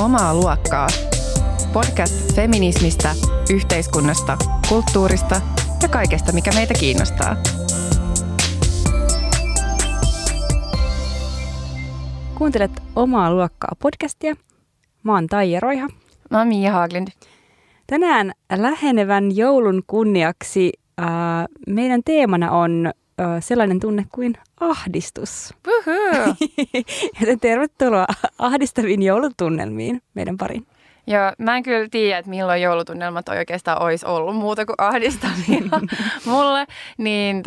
Omaa luokkaa. Podcast feminismistä, yhteiskunnasta, kulttuurista ja kaikesta, mikä meitä kiinnostaa. Kuuntelet Omaa luokkaa podcastia. Mä oon Taija Roiha. Mä oon Mia Haaglind. Tänään lähenevän joulun kunniaksi meidän teemana on sellainen tunne kuin ahdistus. Uhuhu. Joten tervetuloa ahdistaviin joulutunnelmiin meidän pariin. Joo, mä en kyllä tiedä, että milloin joulutunnelmat oikeastaan olisi ollut muuta kuin ahdistavia mulle. Niin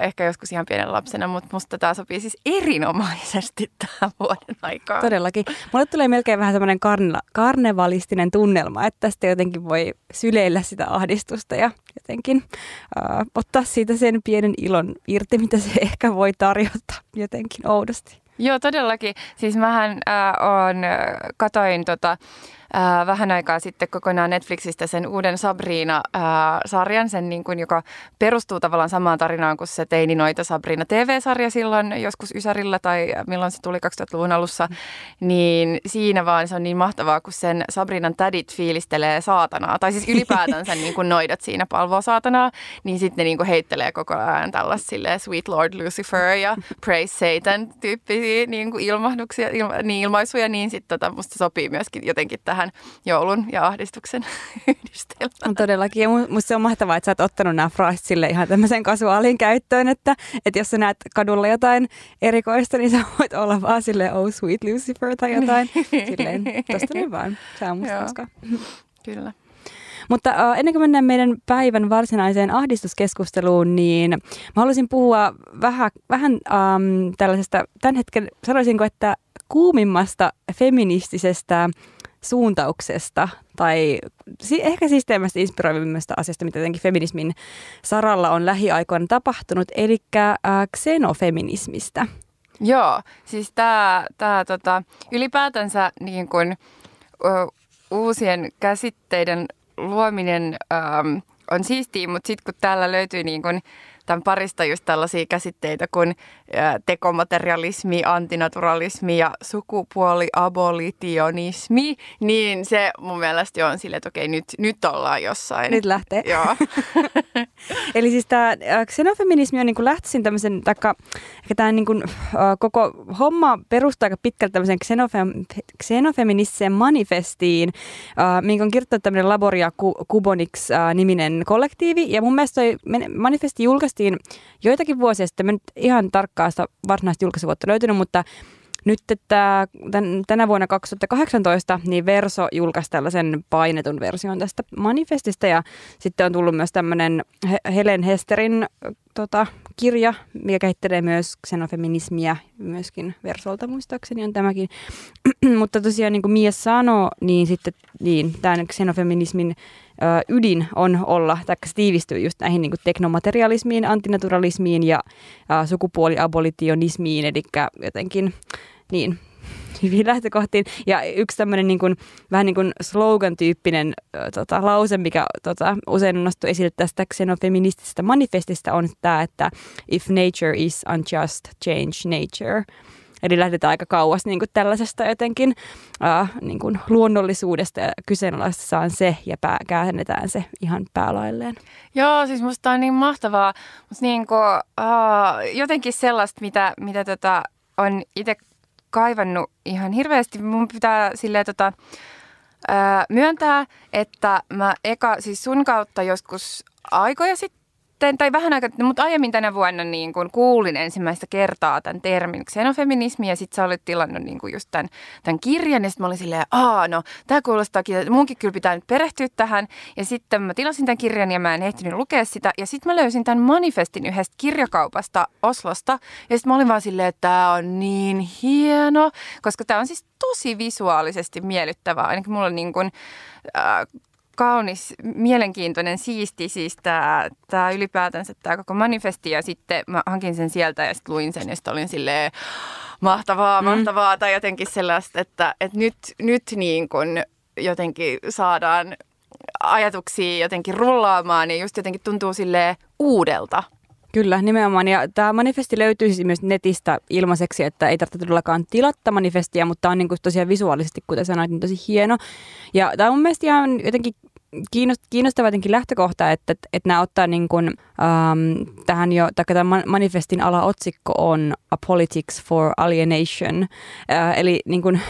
ehkä joskus ihan pienen lapsena, mutta musta tämä sopii siis erinomaisesti tähän vuoden aikaan. Todellakin. Mulle tulee melkein vähän semmoinen karnevalistinen tunnelma, että tästä jotenkin voi syleillä sitä ahdistusta ja jotenkin ottaa siitä sen pienen ilon irti, mitä se ehkä voi tarjota jotenkin oudosti. Joo, todellakin. Siis mähän katoin vähän aikaa sitten kokonaan Netflixistä sen uuden Sabrina-sarjan, sen niin kuin, joka perustuu tavallaan samaan tarinaan kuin se Teininoita Sabrina TV-sarja silloin joskus Ysärillä tai milloin se tuli 2000-luvun alussa, niin siinä vaan se on niin mahtavaa, kun sen Sabrinan tädit fiilistelee saatanaa, tai siis ylipäätänsä niin kuin noidat siinä palvoo saatanaa, niin sitten ne niin kuin heittelee koko ajan tällaisille Sweet Lord Lucifer ja Praise Satan tyyppisiä niin kuin ilmahduksia, ilmaisuja, niin sitten musta sopii myöskin jotenkin tähän joulun ja ahdistuksen yhdistelmään. Todellakin. Ja musta se on mahtavaa, että sä oot ottanut nämä fraasit sille ihan tämmöisen kasuaalin käyttöön, että jos sä näet kadulla jotain erikoista, niin sä voit olla vaan silleen oh sweet Lucifer tai jotain. Silleen, tosta niin vaan. Sä on musta koskaan. Kyllä. Mutta ennen kuin mennään meidän päivän varsinaiseen ahdistuskeskusteluun, niin mä haluaisin puhua vähän tällaisesta, tämän hetken sanoisinko, että kuumimmasta feministisestä suuntauksesta tai ehkä systeemistä inspiroivimmasta asiasta, mitä jotenkin feminismin saralla on lähiaikoina tapahtunut, eli ksenofeminismistä. Joo, siis tämä ylipäätänsä niin kuin, uusien käsitteiden luominen on siistiä, mutta sitten kun täällä löytyy niin kuin tämän parista just tällaisia käsitteitä kuin tekomaterialismi, antinaturalismi ja sukupuoliabolitionismi, niin se mun mielestä on silleen, että okei, nyt ollaan jossain. Nyt lähtee. Joo. Eli siis tämä ksenofeminismi on niin kuin lähtisin tämmöisen, taikka ehkä tämä niin kuin, koko homma perustuu aika pitkälti tämmöisen ksenofeministiseen manifestiin, minkä on kirjoittanut tämmöinen Laboria Kubonix-niminen kollektiivi. Ja mun mielestä toi manifesti julkaisi joitakin vuosia sitten, mä nyt ihan tarkkaan sitä varsinaista julkaisuvuotta löytynyt, mutta nyt että tänä vuonna 2018 niin Verso julkaisi tällaisen painetun version tästä manifestista ja sitten on tullut myös tämmöinen Helen Hesterin kirja, mikä käsittelee myös ksenofeminismiä, myöskin Versolta muistaakseni on tämäkin. Mutta tosiaan niin kuin Mia sanoi, niin sitten niin, tämän ksenofeminismin ydin on olla, tai se tiivistyy just näihin niin kuin teknomaterialismiin, antinaturalismiin ja sukupuoliabolitionismiin, eli jotenkin niin hyviin lähtökohtiin. Ja yksi tämmöinen niin kuin, vähän niin kuin slogan-tyyppinen lause, mikä usein on nostettu esille tästä ksenofeministisestä manifestista, on tämä, että if nature is unjust, change nature. Eli lähdetään aika kauas niin kuin tällaisesta jotenkin niin kuin luonnollisuudesta ja kyseenalaistaan se ja käännetään se ihan päälailleen. Joo, siis musta on niin mahtavaa, mutta niin kuin, jotenkin sellaista, mitä on itse kaivannut ihan hirveästi. Mun pitää silleen myöntää, että mä siis sun kautta joskus aikoja sitten, tai vähän aikaa, mutta aiemmin tänä vuonna niin kun kuulin ensimmäistä kertaa tämän termin ksenofeminismi, ja sitten sä olit tilannut niin kun just tämän kirjan, ja sitten mä olin silleen, no tää kuulostaakin, että munkin kyllä pitää nyt perehtyä tähän, ja sitten mä tilasin tämän kirjan, ja mä en ehtinyt lukea sitä, ja sitten mä löysin tämän manifestin yhdestä kirjakaupasta Oslosta, ja sitten mä olin vaan silleen, että tää on niin hieno, koska tää on siis tosi visuaalisesti miellyttävää, ainakin mulla on niin kun, kaunis, mielenkiintoinen, siisti, siis tämä ylipäätänsä tämä koko manifesti, ja sitten mä hankin sen sieltä ja sitten luin sen ja sitten olin silleen mahtavaa tai jotenkin sellaista, että nyt niin kun jotenkin saadaan ajatuksia jotenkin rullaamaan ja just jotenkin tuntuu silleen uudelta. Kyllä, nimenomaan. Ja tämä manifesti löytyy siis myös netistä ilmaiseksi, että ei tarvitse todellakaan tilattaa manifestia, mutta tämä on niin kuin tosiaan visuaalisesti, kuten sanoit, niin tosi hieno. Ja tämä on mun mielestä ihan jotenkin kiinnostava jotenkin lähtökohta, että nämä ottaa niin kuin, tähän jo, tai tämän manifestin alaotsikko on A Politics for Alienation, eli niin kuin,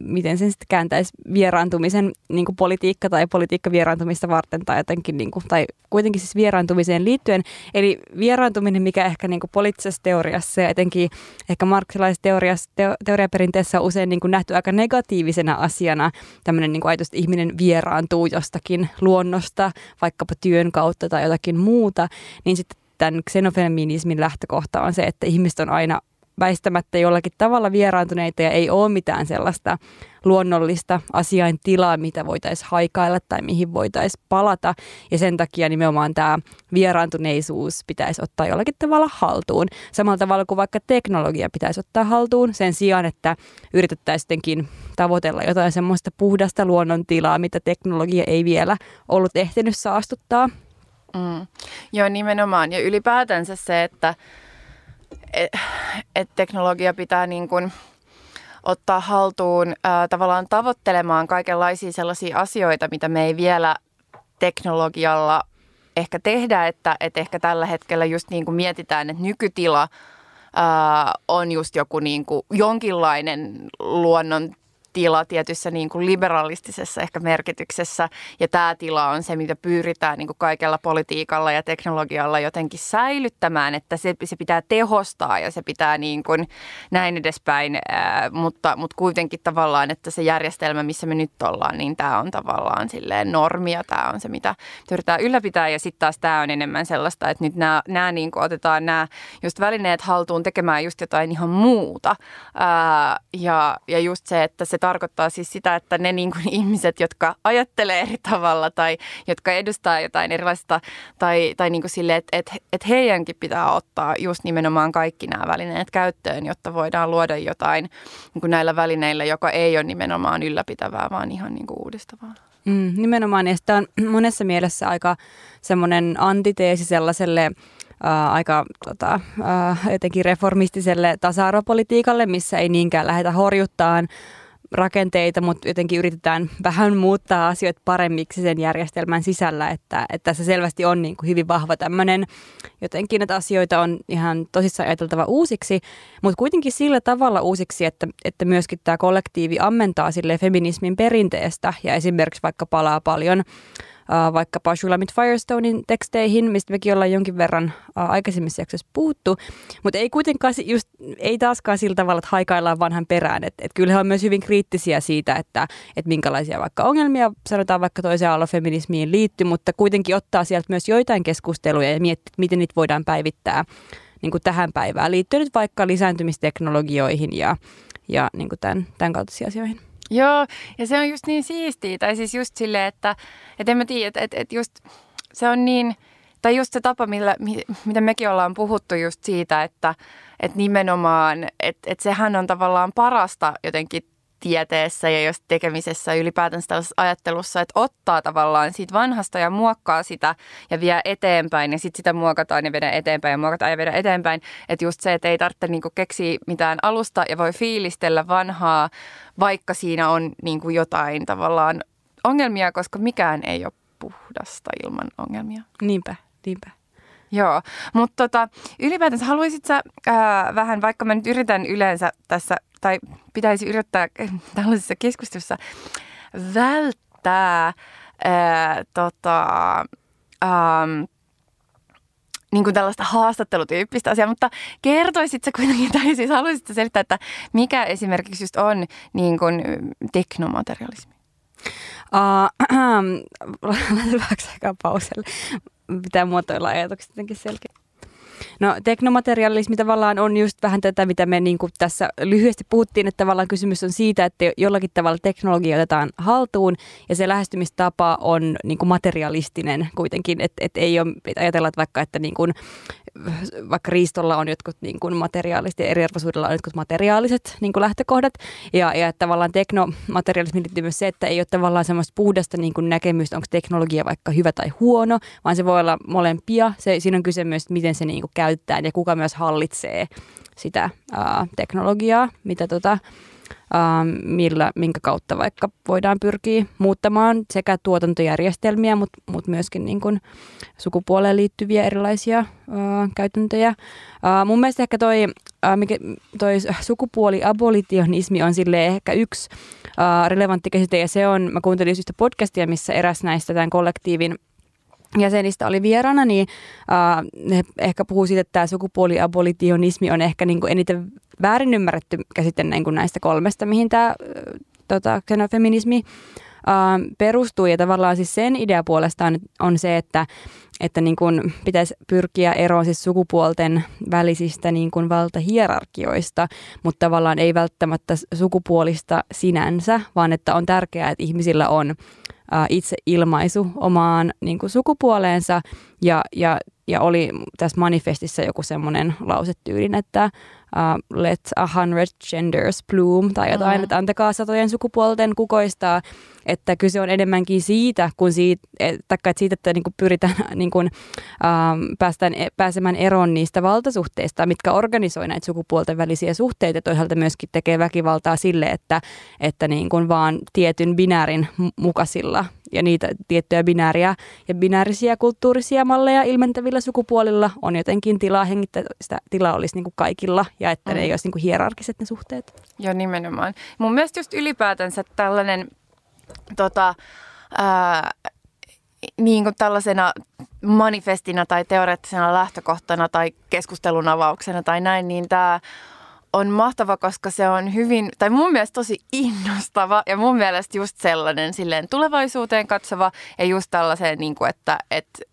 miten sen sitten kääntäisi vieraantumisen niin kuin politiikka tai politiikka vieraantumista varten tai jotenkin, niin kuin, tai kuitenkin siis vieraantumiseen liittyen, eli vieraantuminen, mikä ehkä niin kuin poliittisessa teoriassa ja etenkin ehkä marksilaisteoriassa, teoriaperinteessä on usein niin kuin nähty aika negatiivisena asiana, tämmöinen niin kuin aitosti ihminen vieraantuu jostakin luonnosta, vaikkapa työn kautta tai jotakin muuta, niin sitten tämän xenofeminismin lähtökohta on se, että ihmiset on aina väistämättä jollakin tavalla vieraantuneita ja ei ole mitään sellaista luonnollista asiaintilaa, mitä voitaisiin haikailla tai mihin voitaisiin palata. Ja sen takia nimenomaan tämä vieraantuneisuus pitäisi ottaa jollakin tavalla haltuun. Samalla tavalla kuin vaikka teknologia pitäisi ottaa haltuun sen sijaan, että yritettäisiin tavoitella jotain semmoista puhdasta luonnontilaa, mitä teknologia ei vielä ollut ehtinyt saastuttaa. Mm. Joo, nimenomaan. Ja ylipäätänsä se, että teknologia pitää niin kuin ottaa haltuun tavallaan tavoittelemaan kaikenlaisia sellaisia asioita, mitä me ei vielä teknologialla ehkä tehdä, että ehkä tällä hetkellä just niin kuin mietitään, että nykytila on just joku niin kuin jonkinlainen luonnon tila tietyssä niin kuin liberalistisessa ehkä merkityksessä, ja tämä tila on se, mitä pyritään niin kuin kaikella politiikalla ja teknologialla jotenkin säilyttämään, että se pitää tehostaa ja se pitää niin kuin näin edespäin, mutta kuitenkin tavallaan, että se järjestelmä, missä me nyt ollaan, niin tämä on tavallaan silleen normia, tämä on se, mitä pyritään ylläpitää, ja sitten taas tämä on enemmän sellaista, että nyt nämä niin kuin otetaan nämä just välineet haltuun tekemään just jotain ihan muuta, ja just se, että se tarkoittaa siis sitä, että ne niin kuin ihmiset, jotka ajattelee eri tavalla tai jotka edustaa jotain erilaista tai niin kuin silleen, että heidänkin pitää ottaa just nimenomaan kaikki nämä välineet käyttöön, jotta voidaan luoda jotain niin kuin näillä välineillä, joka ei ole nimenomaan ylläpitävää, vaan ihan niin kuin uudistavaa. Nimenomaan, ja sitä on monessa mielessä aika semmoinen antiteesi sellaiselle aika jotenkin reformistiselle tasa-arvopolitiikalle, missä ei niinkään lähdetä horjuttaan rakenteita, mutta jotenkin yritetään vähän muuttaa asioita paremmiksi sen järjestelmän sisällä, että se selvästi on niin kuin hyvin vahva tämmöinen jotenkin, että asioita on ihan tosissaan ajateltava uusiksi, mutta kuitenkin sillä tavalla uusiksi, että myöskin tämä kollektiivi ammentaa sille feminismin perinteestä ja esimerkiksi vaikka palaa paljon vaikkapa Shulamith Firestonein teksteihin, mistä mekin ollaan jonkin verran aikaisemmissa jaksoissa puhuttu, mutta ei kuitenkaan just, ei taaskaan sillä tavalla, että haikaillaan vanhan perään. Et kyllä he on myös hyvin kriittisiä siitä, että minkälaisia vaikka ongelmia sanotaan vaikka toiseen aallofeminismiin liittyy, mutta kuitenkin ottaa sieltä myös joitain keskusteluja ja miettiä, miten niitä voidaan päivittää niin kuin tähän päivään liittyen nyt vaikka lisääntymisteknologioihin ja niin kuin tämän kaltaisiin asioihin. Joo, ja se on just niin siistiä, tai siis just silleen, että en mä tiedä, että just se on niin, tai just se tapa, mitä mekin ollaan puhuttu just siitä, että nimenomaan, että sehän on tavallaan parasta jotenkin tieteessä ja just tekemisessä ylipäätänsä tällaisessa ajattelussa, että ottaa tavallaan siitä vanhasta ja muokkaa sitä ja vie eteenpäin ja sitten sitä muokataan ja viedään eteenpäin ja muokataan ja viedään eteenpäin. Että just se, että ei tarvitse niinku keksiä mitään alusta ja voi fiilistellä vanhaa, vaikka siinä on niinku jotain tavallaan ongelmia, koska mikään ei ole puhdasta ilman ongelmia. Niinpä. Joo, mutta ylipäätänsä haluaisit sä vähän, vaikka mä nyt yritän yleensä tässä, tai pitäisi yrittää tällaisessa keskustelussa välttää niin kuin tällaista haastattelutyyppistä asiaa, mutta kertoisit sä kuitenkin, tai siis haluaisit sä selittää, että mikä esimerkiksi just on niin kuin teknomaterialismi? Lähdetäänkö aikaa pauselle? Pitää muotoilla ajatukset jotenkin selkeä. No teknomaterialismi tavallaan on just vähän tätä, mitä me niin kuin tässä lyhyesti puhuttiin, että tavallaan kysymys on siitä, että jollakin tavalla teknologia otetaan haltuun ja se lähestymistapa on niin kuin materialistinen kuitenkin, että ei ole, ajatella, että vaikka että niin kuin vaikka riistolla on jotkut niin kuin materiaaliset ja eriarvoisuudella on jotkut materiaaliset niin kuin lähtökohdat. Ja tavallaan teknomateriaalismiin liittyy myös se, että ei ole tavallaan semmoista puhdasta niin kuin näkemystä, onko teknologia vaikka hyvä tai huono, vaan se voi olla molempia. Siinä on kyse myös, miten se niin kuin käytetään ja kuka myös hallitsee sitä teknologiaa, mitä minkä kautta vaikka voidaan pyrkiä muuttamaan sekä tuotantojärjestelmiä, mutta myöskin niin kuin sukupuoleen liittyviä erilaisia käytäntöjä. Mun mielestä ehkä toi sukupuoliabolitionismi on silleen ehkä yksi relevantti käsite, ja se on, mä kuuntelin yhtä podcastia, missä eräs näistä tämän kollektiivin jäsenistä oli vieraana, niin ne ehkä puhuu siitä, että tämä sukupuoliabolitionismi on ehkä niin kuin eniten väärin ymmärretty käsite niin kuin näistä kolmesta, mihin tämä xenofeminismi perustuu. Ja tavallaan siis sen idea puolestaan on se, että niin kuin pitäisi pyrkiä eroon siis sukupuolten välisistä niin kuin valtahierarkioista, mutta tavallaan ei välttämättä sukupuolista sinänsä, vaan että on tärkeää, että ihmisillä on itse ilmaisu omaan niin kuin sukupuoleensa, ja oli tässä manifestissa joku semmoinen lausetyylin, että let 100 genders bloom tai jotain, että antakaa 100 sukupuolten kukoistaa, että kyse on enemmänkin siitä kuin siitä, että niin kuin pyritään niin kuin, pääsemään eroon niistä valtasuhteista, mitkä organisoi näitä sukupuolten välisiä suhteita, ja toisaalta myöskin tekee väkivaltaa sille, että niin kuin vaan tietyn binäärin mukaisilla ja niitä tiettyjä binääriä ja binäärisiä kulttuurisia malleja ilmentävillä sukupuolilla on jotenkin tilaa hengittää, sitä tilaa olisi niin kuin kaikilla, ja että ne ei olisi niin kuin hierarkiset ne suhteet. Joo, nimenomaan. Mun mielestä just ylipäätänsä tällainen niin kuin tällaisena manifestina tai teoreettisena lähtökohtana tai keskustelun avauksena tai näin, niin tämä on mahtava, koska se on hyvin, tai mun mielestä tosi innostava ja mun mielestä just sellainen silleen tulevaisuuteen katsova ja just tällaiseen, niin kuin, että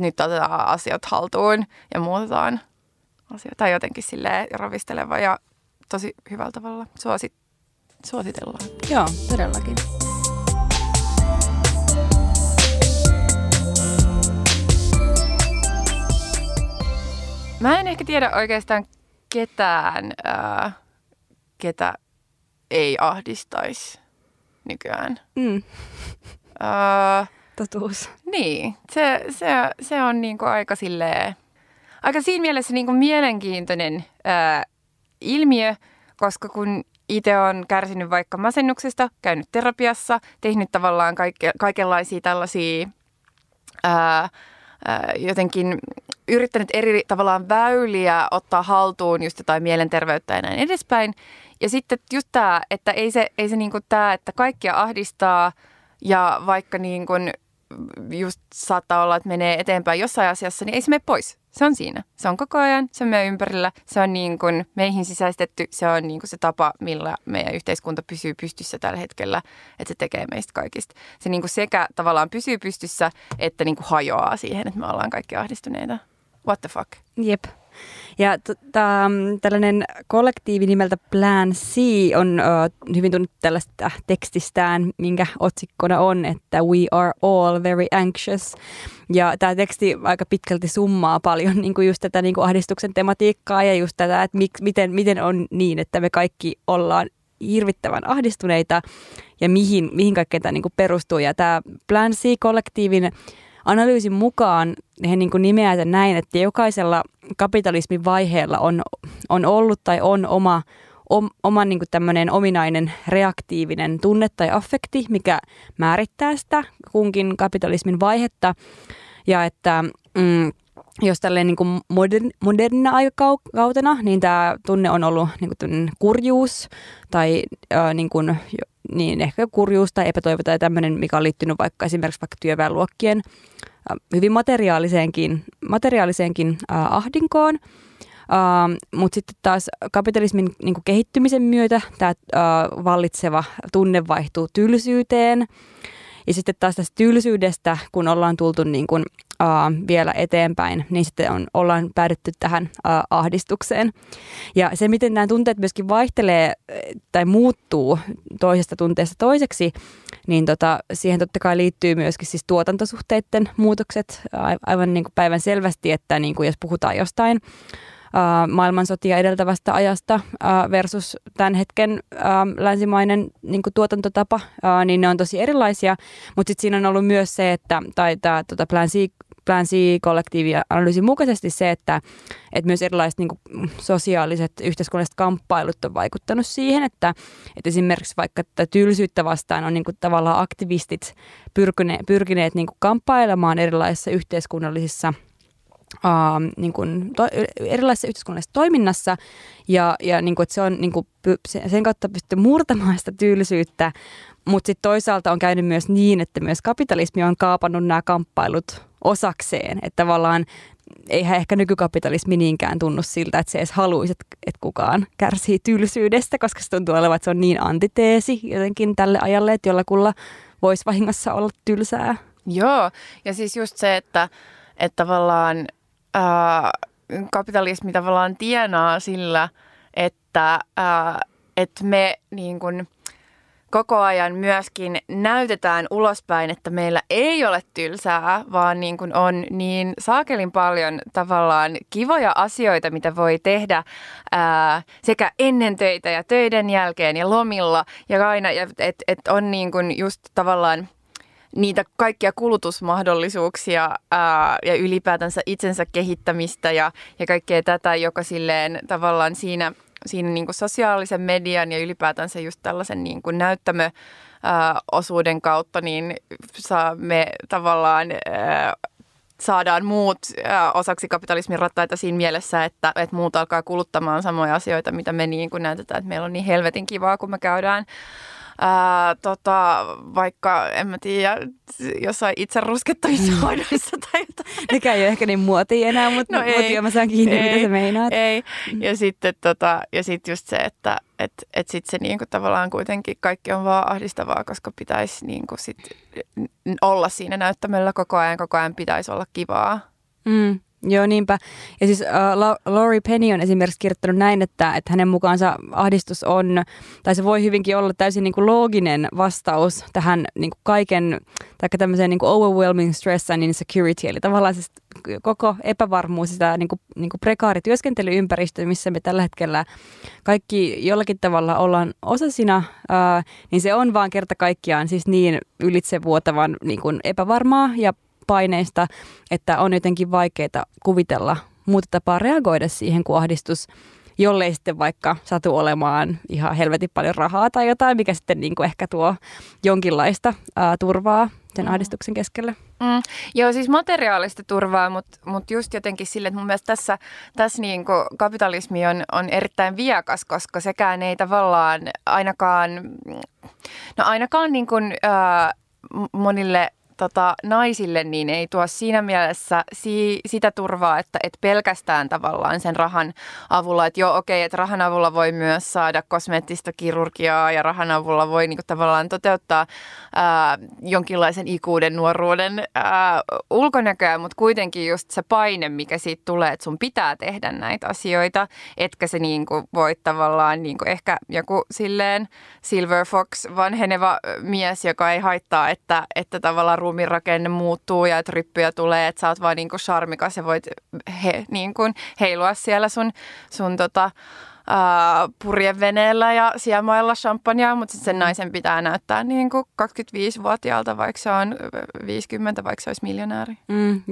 nyt otetaan asiat haltuun ja muutetaan asioita. Tai jotenkin silleen ravisteleva ja tosi hyvällä tavalla suositellaan. Joo, todellakin. Mä en ehkä tiedä oikeastaan ketään, ketä ei ahdistaisi nykyään. Totuus. Niin, se on niinku aika silleen, aika siinä mielessä niinku mielenkiintoinen ilmiö, koska kun itse on kärsinyt vaikka masennuksesta, käynyt terapiassa, tehnyt tavallaan kaikenlaisia tällaisia jotenkin yrittänyt eri tavallaan väyliä ottaa haltuun just jotain mielenterveyttä ja näin edespäin. Ja sitten just tämä, että ei se niinku tämä, että kaikkia ahdistaa ja vaikka niinku just saattaa olla, että menee eteenpäin jossain asiassa, niin ei se mene pois. Se on siinä. Se on koko ajan, se on meidän ympärillä, se on niinku meihin sisäistetty, se on niinku se tapa, millä meidän yhteiskunta pysyy pystyssä tällä hetkellä, että se tekee meistä kaikista. Se niinku sekä tavallaan pysyy pystyssä, että niinku hajoaa siihen, että me ollaan kaikki ahdistuneita. What the fuck? Jep. Ja tällainen kollektiivi nimeltä Plan C on hyvin tunnut tällaista tekstistään, minkä otsikkona on, että we are all very anxious. Ja tämä teksti aika pitkälti summaa paljon niin kuin just tätä niin kuin ahdistuksen tematiikkaa ja just tätä, että miten on niin, että me kaikki ollaan hirvittävän ahdistuneita ja mihin kaikkeen tämä niin kuin perustuu. Ja tämä Plan C-kollektiivin analyysin mukaan he niin kuin nimeää tämän näin, että jokaisella kapitalismin vaiheella on ollut tai on oma niin kuin tämmöinen ominainen reaktiivinen tunne tai affekti, mikä määrittää sitä kunkin kapitalismin vaihetta. Ja että jos tälleen niin kuin modernina aikakautena, niin tämä tunne on ollut niin kuin tämmöinen kurjuus tai niin kuin niin ehkä kurjuus tai epätoivo tai tämmöinen, mikä on liittynyt vaikka esimerkiksi vaikka työväenluokkien hyvin materiaaliseenkin ahdinkoon. Mutta sitten taas kapitalismin niin kuin kehittymisen myötä tämä vallitseva tunne vaihtuu tylsyyteen. Ja sitten taas tästä tylsyydestä, kun ollaan tultu niin kuin vielä eteenpäin, niin sitten ollaan päädytty tähän ahdistukseen. Ja se, miten nämä tunteet myöskin vaihtelee tai muuttuu toisesta tunteesta toiseksi, niin siihen totta kai liittyy myöskin siis tuotantosuhteiden muutokset aivan niin kuin päivän selvästi, että niin kuin jos puhutaan jostain maailmansotia edeltävästä ajasta versus tämän hetken länsimainen niin kuin tuotantotapa, niin ne on tosi erilaisia. Mutta sitten siinä on ollut myös se, että Plan C-kollektiivianalyysin mukaisesti se, että myös erilaiset niin kuin sosiaaliset yhteiskunnalliset kamppailut on vaikuttanut siihen, että esimerkiksi vaikka tylsyyttä vastaan on niin kuin tavallaan aktivistit pyrkineet niin kuin kamppailemaan erilaisissa yhteiskunnallisissa niin kuin erilaisessa yhteiskunnallisessa toiminnassa ja niin kuin, että se on, niin kuin, sen kautta pystyy murtamaan sitä tylsyyttä, mutta sitten toisaalta on käynyt myös niin, että myös kapitalismi on kaapannut nämä kamppailut osakseen, että tavallaan eihän ehkä nykykapitalismi niinkään tunnu siltä, että se edes haluaisi, että kukaan kärsii tylsyydestä, koska se tuntuu olevan, että se on niin antiteesi jotenkin tälle ajalle, että jollakulla voisi vahingossa olla tylsää. Joo, ja siis just se, että tavallaan kapitalismi tavallaan tienaa sillä, että me niin kuin koko ajan myöskin näytetään ulospäin, että meillä ei ole tylsää, vaan niin kuin on niin saakelin paljon tavallaan kivoja asioita, mitä voi tehdä sekä ennen töitä ja töiden jälkeen ja lomilla ja aina, että et on niin kuin just tavallaan niitä kaikkia kulutusmahdollisuuksia ja ylipäätänsä itsensä kehittämistä ja kaikkea tätä, joka silleen tavallaan siinä niin kuin sosiaalisen median ja ylipäätänsä just tällaisen niin kuin näyttämöosuuden kautta, niin me tavallaan saadaan muut osaksi kapitalismin rattaita siinä mielessä, että muut alkaa kuluttamaan samoja asioita, mitä me niin kuin näytetään, että meillä on niin helvetin kivaa, kun me käydään vaikka, en mä tiedä, jossain itse ruskettavissa hoidoissa tai jotain. Nekään ei ole ehkä niin muotia enää, mutta no muotia mä saan kiinni, mitä sä meinaat. Ei, ja sitten just se, että sit se niinku tavallaan kuitenkin kaikki on vaan ahdistavaa, koska pitäisi niinku sit olla siinä näyttämällä koko ajan pitäisi olla kivaa. Mm. Joo, niinpä. Ja siis Laurie Penny on esimerkiksi kirjoittanut näin, että hänen mukaansa ahdistus on, tai se voi hyvinkin olla täysin niin kuin looginen vastaus tähän niin kuin kaiken, tai tämmöiseen niin kuin overwhelming stress and insecurity, eli tavallaan siis koko epävarmuus, sitä niin kuin prekaari työskentelyympäristö, missä me tällä hetkellä kaikki jollakin tavalla ollaan osasina, niin se on vaan kerta kaikkiaan siis niin ylitsevuotavan niin kuin epävarmaa ja paineista, että on jotenkin vaikeaa kuvitella muuta tapaa reagoida siihen kuin ahdistus, jollei sitten vaikka satu olemaan ihan helvetin paljon rahaa tai jotain, mikä sitten niin kuin ehkä tuo jonkinlaista turvaa sen ahdistuksen keskelle. Mm. Joo, siis materiaalista turvaa, mut just jotenkin sille, että mun mielestä tässä niin kuin kapitalismi on erittäin viekas, koska sekään ei tavallaan ainakaan niin kuin, monille naisille niin ei tuo siinä mielessä sitä turvaa, että pelkästään tavallaan sen rahan avulla, että joo okei, että rahan avulla voi myös saada kosmeettista kirurgiaa ja rahan avulla voi niin kuin tavallaan toteuttaa jonkinlaisen ikuuden nuoruuden ulkonäköä, mutta kuitenkin just se paine, mikä siitä tulee, että sun pitää tehdä näitä asioita, etkä se niin kuin voi tavallaan niin kuin ehkä joku silleen Silver Fox vanheneva mies, joka ei haittaa, että tavallaan ruumiin rakenne muuttuu ja ryppyjä tulee, että sä oot vaan niin kuin charmikas ja voit niin kuin heilua siellä sun purjeveneellä ja siemailla champagnea, mutta sitten sen naisen pitää näyttää niin kuin 25-vuotiaalta, vaikka se on 50, vaikka se olisi miljonääri.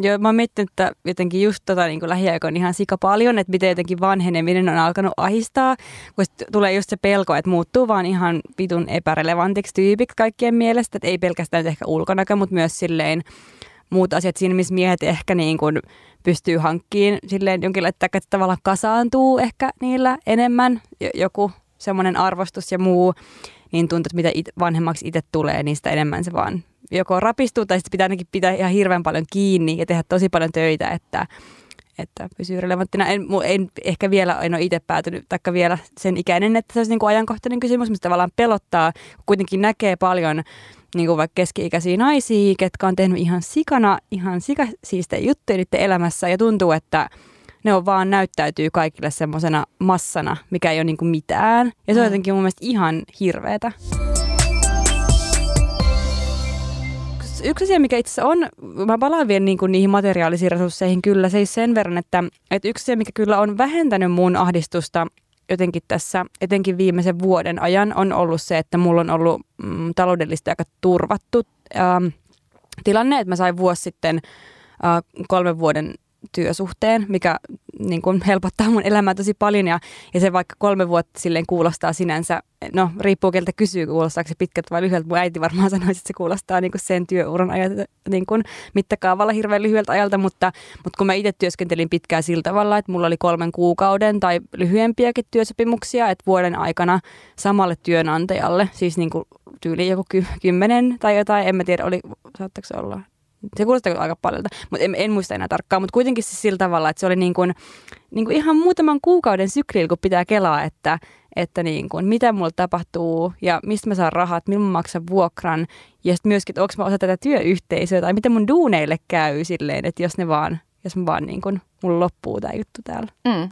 Joo, mä oon miettinyt, että jotenkin just niin kuin lähiaikoina ihan sika paljon, että miten jotenkin vanheneminen on alkanut ahistaa, kun tulee just se pelko, että muuttuu vaan ihan vitun epärelevantiksi tyypiksi kaikkien mielestä, että ei pelkästään ehkä ulkonäkö, mutta myös silleen muut asiat siinä, missä miehet ehkä niin kuin pystyy hankkiin silleen jonkinlaista, että tavallaan kasaantuu ehkä niillä enemmän joku semmoinen arvostus ja muu, niin tuntuu, että mitä vanhemmaksi itse tulee, niin sitä enemmän se vaan joko rapistuu tai sitten pitää ainakin pitää ihan hirveän paljon kiinni ja tehdä tosi paljon töitä, että että pysyy relevanttina. En ehkä vielä aina itse päätynyt, taikka vielä sen ikäinen, että se olisi niin kuin ajankohtainen kysymys, mistä tavallaan pelottaa, kun kuitenkin näkee paljon niin kuin vaikka keski-ikäisiä naisia, ketkä on tehnyt ihan sikasiistä juttuja nyt elämässä ja tuntuu, että ne on vaan näyttäytyy kaikille semmoisena massana, mikä ei ole niin kuin mitään. Ja se on jotenkin mun mielestä ihan hirveetä. Yksi asia, mikä itse asiassa on, mä palaan vielä niin kuin niihin materiaalisiin resursseihin kyllä, se ei sen verran, että yksi asia, mikä kyllä on vähentänyt mun ahdistusta jotenkin tässä, etenkin viimeisen vuoden ajan, on ollut se, että mulla on ollut taloudellisesti aika turvattu tilanne, että mä sain vuosi sitten 3 vuoden työsuhteen, mikä niin kuin helpottaa mun elämää tosi paljon ja se vaikka 3 vuotta silleen kuulostaa sinänsä, no riippuu keltä kysyy, kuulostaako se pitkältä vai lyhyeltä. Mun äiti varmaan sanoisi, että se kuulostaa niin kuin sen työuran ajalta, niin kuin mittakaavalla hirveän lyhyeltä ajalta, mutta kun mä itse työskentelin pitkään sillä tavalla, että mulla oli 3 kuukauden tai lyhyempiäkin työsopimuksia, että vuoden aikana samalle työnantajalle, siis niin kuin tyyliin joku 10 tai jotain, en mä tiedä, saattaako se olla. Se kuulostaa aika paljolta, mutta en muista enää tarkkaan, mutta kuitenkin siis sillä tavalla, että se oli niin kuin ihan muutaman kuukauden sykliin, kun pitää kelaa, että niin kuin, mitä mulla tapahtuu ja mistä mä saan rahat, milloin mä maksan vuokran ja sitten myöskin, että onko mä osa tätä työyhteisöä tai miten mun duuneille käy silleen, että jos mä vaan niin kuin, mulla loppuu tämä juttu täällä.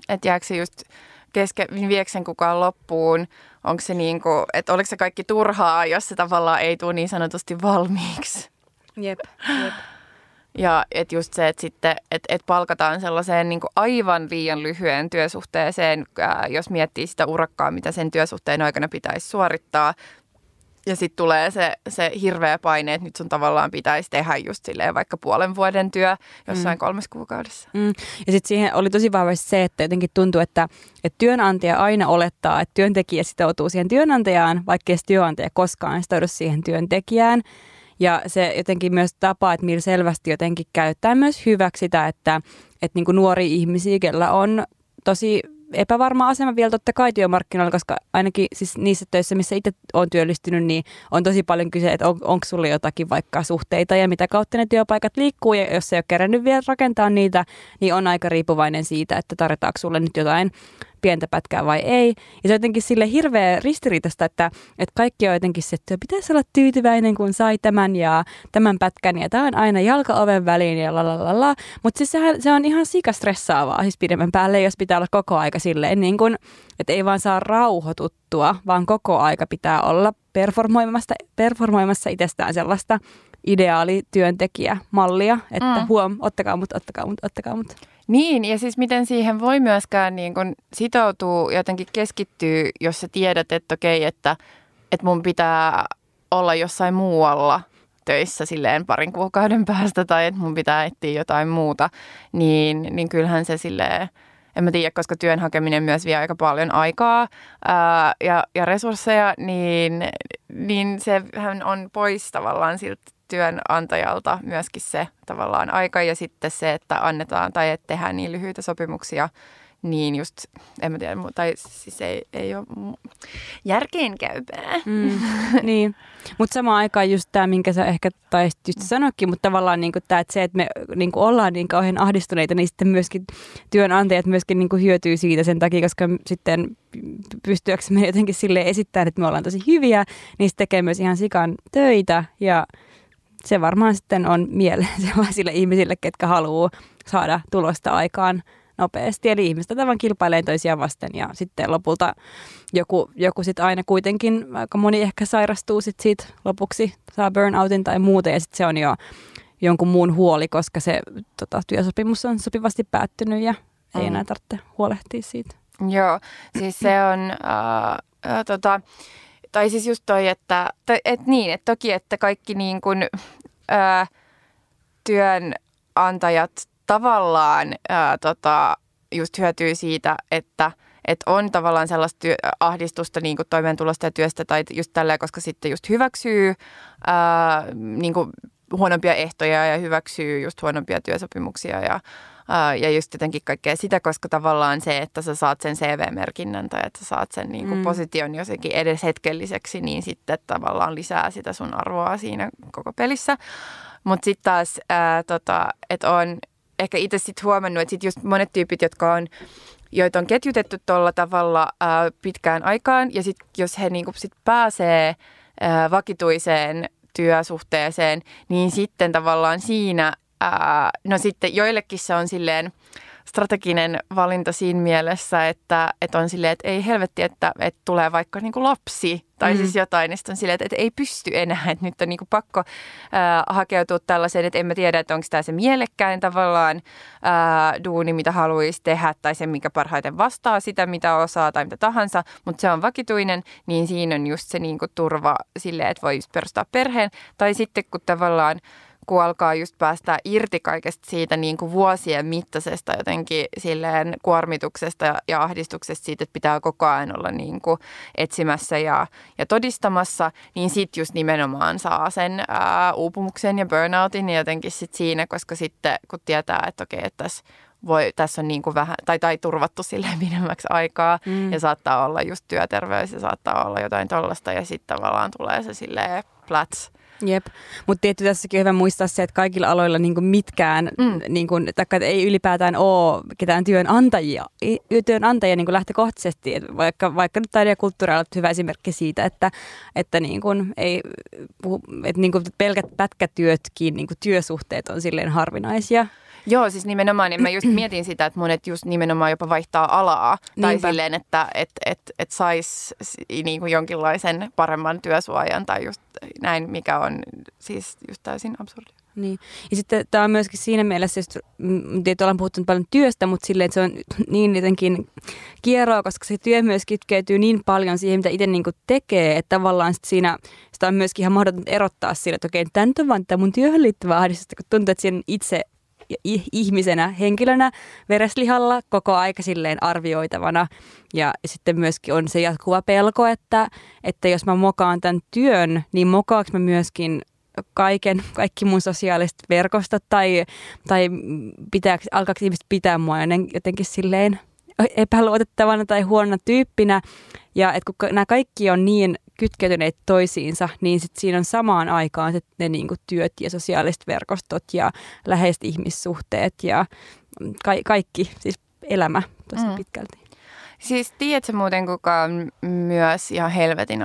Että jääkö se just viekö sen kukaan loppuun? Onko se niin kuin, että oliko se kaikki turhaa, jos se tavallaan ei tule niin sanotusti valmiiksi? Jep. Ja että just se, että sitten et palkataan sellaiseen niin kuin aivan liian lyhyen työsuhteeseen, jos miettii sitä urakkaa, mitä sen työsuhteen aikana pitäisi suorittaa. Ja sitten tulee se hirveä paine, että nyt sun tavallaan pitäisi tehdä just silleen vaikka 0,5 vuoden työ jossain 3 kuukaudessa. Ja sitten siihen oli tosi vahvasti se, että jotenkin tuntuu, että työnantaja aina olettaa, että työntekijä sitoutuu siihen työnantajaan, vaikkei se työnantaja koskaan sitoudu siihen työntekijään. Ja se jotenkin myös tapa, että millä selvästi jotenkin käyttää myös hyväksi sitä, että niin kuin nuoria ihmisiä, kellä on tosi epävarma asema vielä totta kai työmarkkinoilla, koska ainakin siis niissä töissä, missä itse olen työllistynyt, niin on tosi paljon kyse, että onko sulla jotakin vaikka suhteita ja mitä kautta ne työpaikat liikkuu. Ja jos ei ole kerännyt vielä rakentaa niitä, niin on aika riippuvainen siitä, että tarjotaanko sulle nyt jotain pientä pätkää vai ei. Ja se on jotenkin sille hirveä ristiriitasta, että kaikki on jotenkin se, että pitäisi olla tyytyväinen, kun sai tämän ja tämän pätkän ja tämä on aina jalkaoven väliin ja lalalala. Mutta siis se on ihan sikastressaavaa siis pidemmän päälle, jos pitää olla koko aika silleen, niin kun, että ei vaan saa rauhoituttua, vaan koko aika pitää olla performoimassa itsestään sellaista ideaalityöntekijämallia, että huom, ottakaa mut. Niin, ja siis miten siihen voi myöskään niin kun sitoutua, jotenkin keskittyy, jos sä tiedät, että okei, että mun pitää olla jossain muualla töissä silleen 2 kuukauden päästä tai että mun pitää etsiä jotain muuta, niin kyllähän se silleen, en mä tiedä, koska työn hakeminen myös vie aika paljon aikaa ja resursseja, niin sehän on pois tavallaan siltä työnantajalta myöskin se tavallaan aika ja sitten se, että annetaan tai että tehdään niin lyhyitä sopimuksia, niin just, en mä tiedä, tai siis ei ole järkeenkäypää. Niin, mutta samaan aikaan just tämä, minkä sä ehkä taisit just sanoikin, mutta tavallaan niinku tää, että se, että me niinku ollaan niin kauhean ahdistuneita, niin sitten myöskin työnantajat myöskin niinku hyötyy siitä sen takia, koska sitten pystyäksemme jotenkin silleen esittämään, että me ollaan tosi hyviä, niin se tekee myös ihan sikan töitä ja se varmaan sitten on mieleen sellaisille ihmisille, ketkä haluaa saada tulosta aikaan nopeasti. Eli ihmiset vaan kilpailee toisiaan vasten ja sitten lopulta joku sitten aina kuitenkin, aika moni ehkä sairastuu sitten siitä lopuksi, saa burnoutin tai muuta ja sitten se on jo jonkun muun huoli, koska se työsopimus on sopivasti päättynyt ja ei enää tarvitse huolehtia siitä. Joo, siis se on... Tai siis just toi, että toki, että kaikki niin kuin työnantajat tavallaan just hyötyy siitä, että on tavallaan sellaista ahdistusta niin kuin toimeentulosta ja työstä tai just tälleen, koska sitten just hyväksyy niin kuin huonompia ehtoja ja hyväksyy just huonompia työsopimuksia ja just jotenkin kaikkea sitä, koska tavallaan se, että sä saat sen CV-merkinnän tai että sä saat sen niin kuin position jotenkin edes hetkelliseksi, niin sitten tavallaan lisää sitä sun arvoa siinä koko pelissä. Mutta sitten taas, että on ehkä itse sitten huomannut, että sit just monet tyypit, joita on ketjutettu tuolla tavalla pitkään aikaan, ja sitten jos he niinku sit pääsee vakituiseen työsuhteeseen, niin sitten tavallaan siinä, no sitten joillekin se on silleen strateginen valinta siinä mielessä, että on silleen, että ei helvetti, että tulee vaikka niinku lapsi tai siis jotain, ja sitten on silleen, että ei pysty enää, että nyt on niinku pakko hakeutua tällaiseen, että en mä tiedä, että onko tämä se mielekkäin tavallaan duuni, mitä haluaisi tehdä, tai se, mikä parhaiten vastaa sitä, mitä osaa tai mitä tahansa, mutta se on vakituinen, niin siinä on just se niinku turva silleen, että voi just perustaa perheen, tai sitten kun tavallaan kun alkaa just päästää irti kaikesta siitä niin kuin vuosien mittaisesta jotenkin silleen kuormituksesta ja ahdistuksesta siitä, että pitää koko ajan olla niin kuin etsimässä ja todistamassa, niin sitten just nimenomaan saa sen uupumuksen ja burnoutin ja jotenkin sit siinä, koska sitten kun tietää, että okei, että tässä on niin kuin vähän, tai turvattu silleen pidemmäksi aikaa ja saattaa olla just työterveys ja saattaa olla jotain tollaista ja sitten tavallaan tulee se silleen plats. Jep, mutta tietysti tässäkin on hyvä muistaa se, että kaikilla aloilla niinku mitkään, niinku, taikka ei ylipäätään ole ketään työnantajia niinku lähtökohtaisesti. Et vaikka nyt taide- ja kulttuurialat on hyvä esimerkki siitä, että niinku, ei, et niinku pelkät pätkätyötkin, niinku työsuhteet on silleen harvinaisia. Joo, siis nimenomaan, niin mä just mietin sitä, että monet just nimenomaan jopa vaihtaa alaa. Tai niinpä. Silleen, että saisi niin kuin jonkinlaisen paremman työsuojan tai just näin, mikä on siis just täysin absurdia. Niin. Ja sitten tämä on myöskin siinä mielessä, että ollaan puhuttu paljon työstä, mutta silleen, se on niin jotenkin kieroa, koska se työ myös kytkeytyy niin paljon siihen, mitä itse niin kuin tekee, että tavallaan sit siinä sitä on myöskin ihan mahdotonta erottaa sillä, että okei, tämä on vaan tämä mun työhön liittyvä ahdistusta, kun tuntuu, että siihen itse ihmisenä, henkilönä, vereslihalla koko aika silleen arvioitavana. Ja sitten myöskin on se jatkuva pelko, että jos mä mokaan tämän työn, niin mokaanko mä myöskin kaikki mun sosiaaliset verkostot tai alkaako ihmiset pitää mua jotenkin silleen epäluotettavana tai huonona tyyppinä. Ja että kun nämä kaikki on niin kytkeytyneet toisiinsa, niin sitten siinä on samaan aikaan ne niinku työt ja sosiaaliset verkostot ja läheiset ihmissuhteet ja kaikki, siis elämä tosi pitkälti. Siis tiedätkö muuten kukaan myös ihan helvetin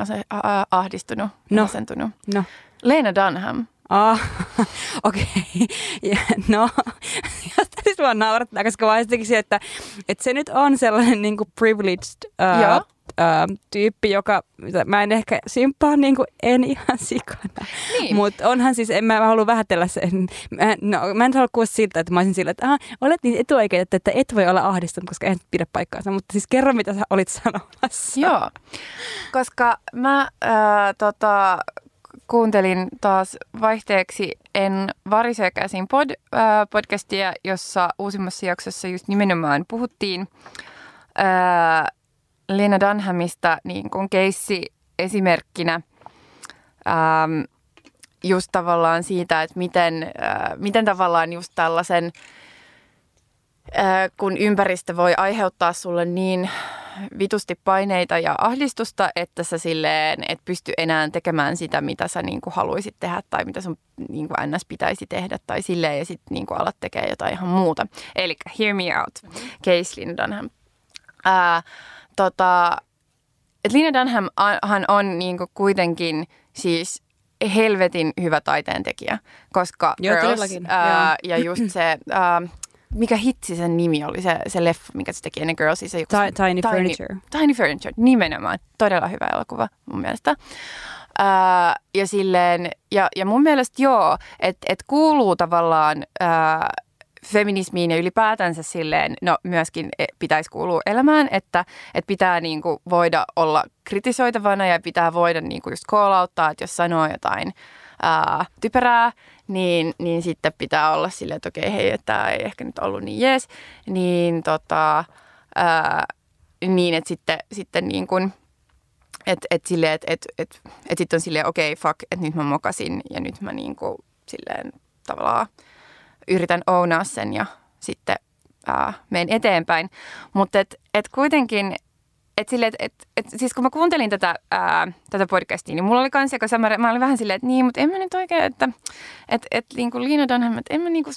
ahdistunut, asentunut? No. Lena Dunham. Okei. Ja, no, siis vaan naurattaa, koska vaan sittenkin se, että se nyt on sellainen niin kuin privileged tyyppi, joka mä en ehkä simppaa, niin kuin en ihan sikana. Niin. Mutta onhan siis, en mä halua vähätellä sen. Mä en halua kuulosta siltä, että mä olisin sillä, että olet niin etuoikeutettu, että et voi olla ahdistunut, koska en pidä paikkaansa. Mutta siis kerro, mitä sä olit sanomassa. Joo, koska mä kuuntelin taas vaihteeksi En varisee käsin podcastia, jossa uusimmassa jaksossa just nimenomaan puhuttiin Lena Dunhamista niin kuin keissiesimerkkinä just tavallaan siitä, että miten tavallaan just tällaisen, kun ympäristö voi aiheuttaa sulle niin vitusti paineita ja ahdistusta, että sä silleen et pysty enää tekemään sitä, mitä sä niinku haluisit tehdä tai mitä sun niinku ns. Pitäisi tehdä tai silleen ja sitten niinku alat tekemään jotain ihan muuta. Eli hear me out, case Lena Dunham. Lena Dunham hän on niinku kuitenkin siis helvetin hyvä taiteentekijä, koska joo, Girls ja just se... mikä hitsi sen nimi oli, se leffa, mikä se teki ennen Girls, se joku Tiny Furniture. Tiny Furniture, nimenomaan. Todella hyvä elokuva mun mielestä. Ja silleen, ja mun mielestä joo, että kuuluu tavallaan feminismiin ja ylipäätänsä silleen, no myöskin pitäisi kuulua elämään, että pitää niinku voida olla kritisoitavana ja pitää voida niinku just call-outtaa, että jos sanoo jotain typerää, niin sitten pitää olla silleen, että okei, hei, tämä ei ehkä nyt ollut niin jees, niin, niin että sitten niin kuin, että silleen, että sitten on silleen, okei, fuck, että nyt mä mokasin ja nyt mä niin kuin silleen tavallaan yritän ownaa sen ja sitten menen eteenpäin, mutta että kuitenkin Että silleen, että siis kun mä kuuntelin tätä podcastia, niin mulla oli kans joko sama, mä olin vähän silleen, että niin, mutta en mä nyt oikein, että niin kuin Lena Dunham, että en mä niin kuin,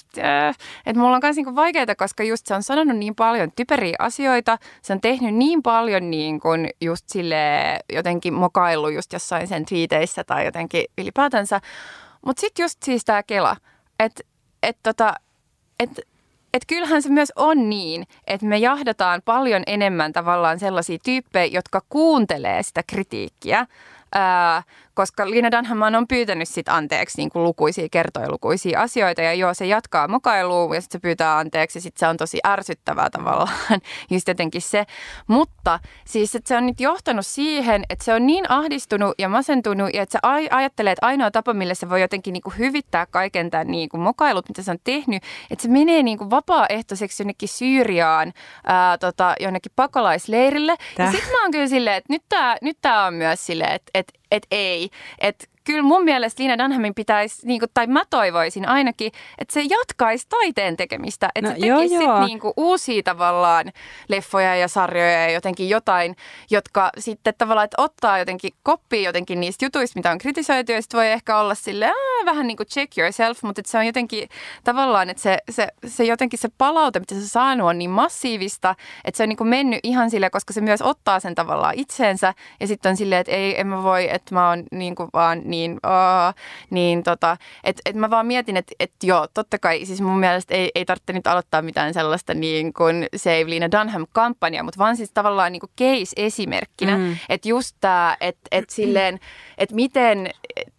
että mulla on kans niin kuin vaikeita, koska just se on sanonut niin paljon typeriä asioita, se on tehnyt niin paljon niin kuin just silleen jotenkin mokaillut just jossain sen twiiteissä tai jotenkin ylipäätänsä, mutta sit just siis tää Kela, että kyllähän se myös on niin, että me jahdataan paljon enemmän tavallaan sellaisia tyyppejä, jotka kuuntelee sitä kritiikkiä, koska Lena Dunham on pyytänyt sit anteeksi niin kuin lukuisia kertoja, lukuisia asioita ja joo, se jatkaa mokailua ja sitten se pyytää anteeksi ja sitten se on tosi ärsyttävää tavallaan, just jotenkin se. Mutta siis, että se on nyt johtanut siihen, että se on niin ahdistunut ja masentunut ja että se ajattelee, että ainoa tapa, millä se voi jotenkin niin kuin hyvittää kaiken tämän niin kuin mokailut, mitä se on tehnyt, että se menee niin kuin vapaaehtoiseksi jonnekin Syyriaan, jonnekin pakolaisleirille. Ja sitten mä oon kyllä silleen, että nyt tää on myös silleen, että ei. Että kyllä mun mielestä Lena Dunhamin pitäisi, niinku, tai mä toivoisin ainakin, että se jatkaisi taiteen tekemistä. Että no, se tekisi sitten niinku uusia tavallaan leffoja ja sarjoja ja jotenkin jotain, jotka sitten tavallaan ottaa jotenkin koppia jotenkin niistä jutuista, mitä on kritisoitu, ja voi ehkä olla silleen vähän niin kuin check yourself, mutta se on jotenkin tavallaan, että se jotenkin se palaute, mitä se saanut, on niin massiivista, että se on niin kuin mennyt ihan silleen, koska se myös ottaa sen tavallaan itseensä ja sitten on silleen, että ei, en mä voi, että mä oon niin kuin vaan niin, mä vaan mietin, että joo, totta kai, siis mun mielestä ei tarvitse nyt aloittaa mitään sellaista niin kuin Save Lena Dunham-kampanjaa, mutta vaan siis tavallaan niin kuin case-esimerkkinä, että just tää, että silleen, että miten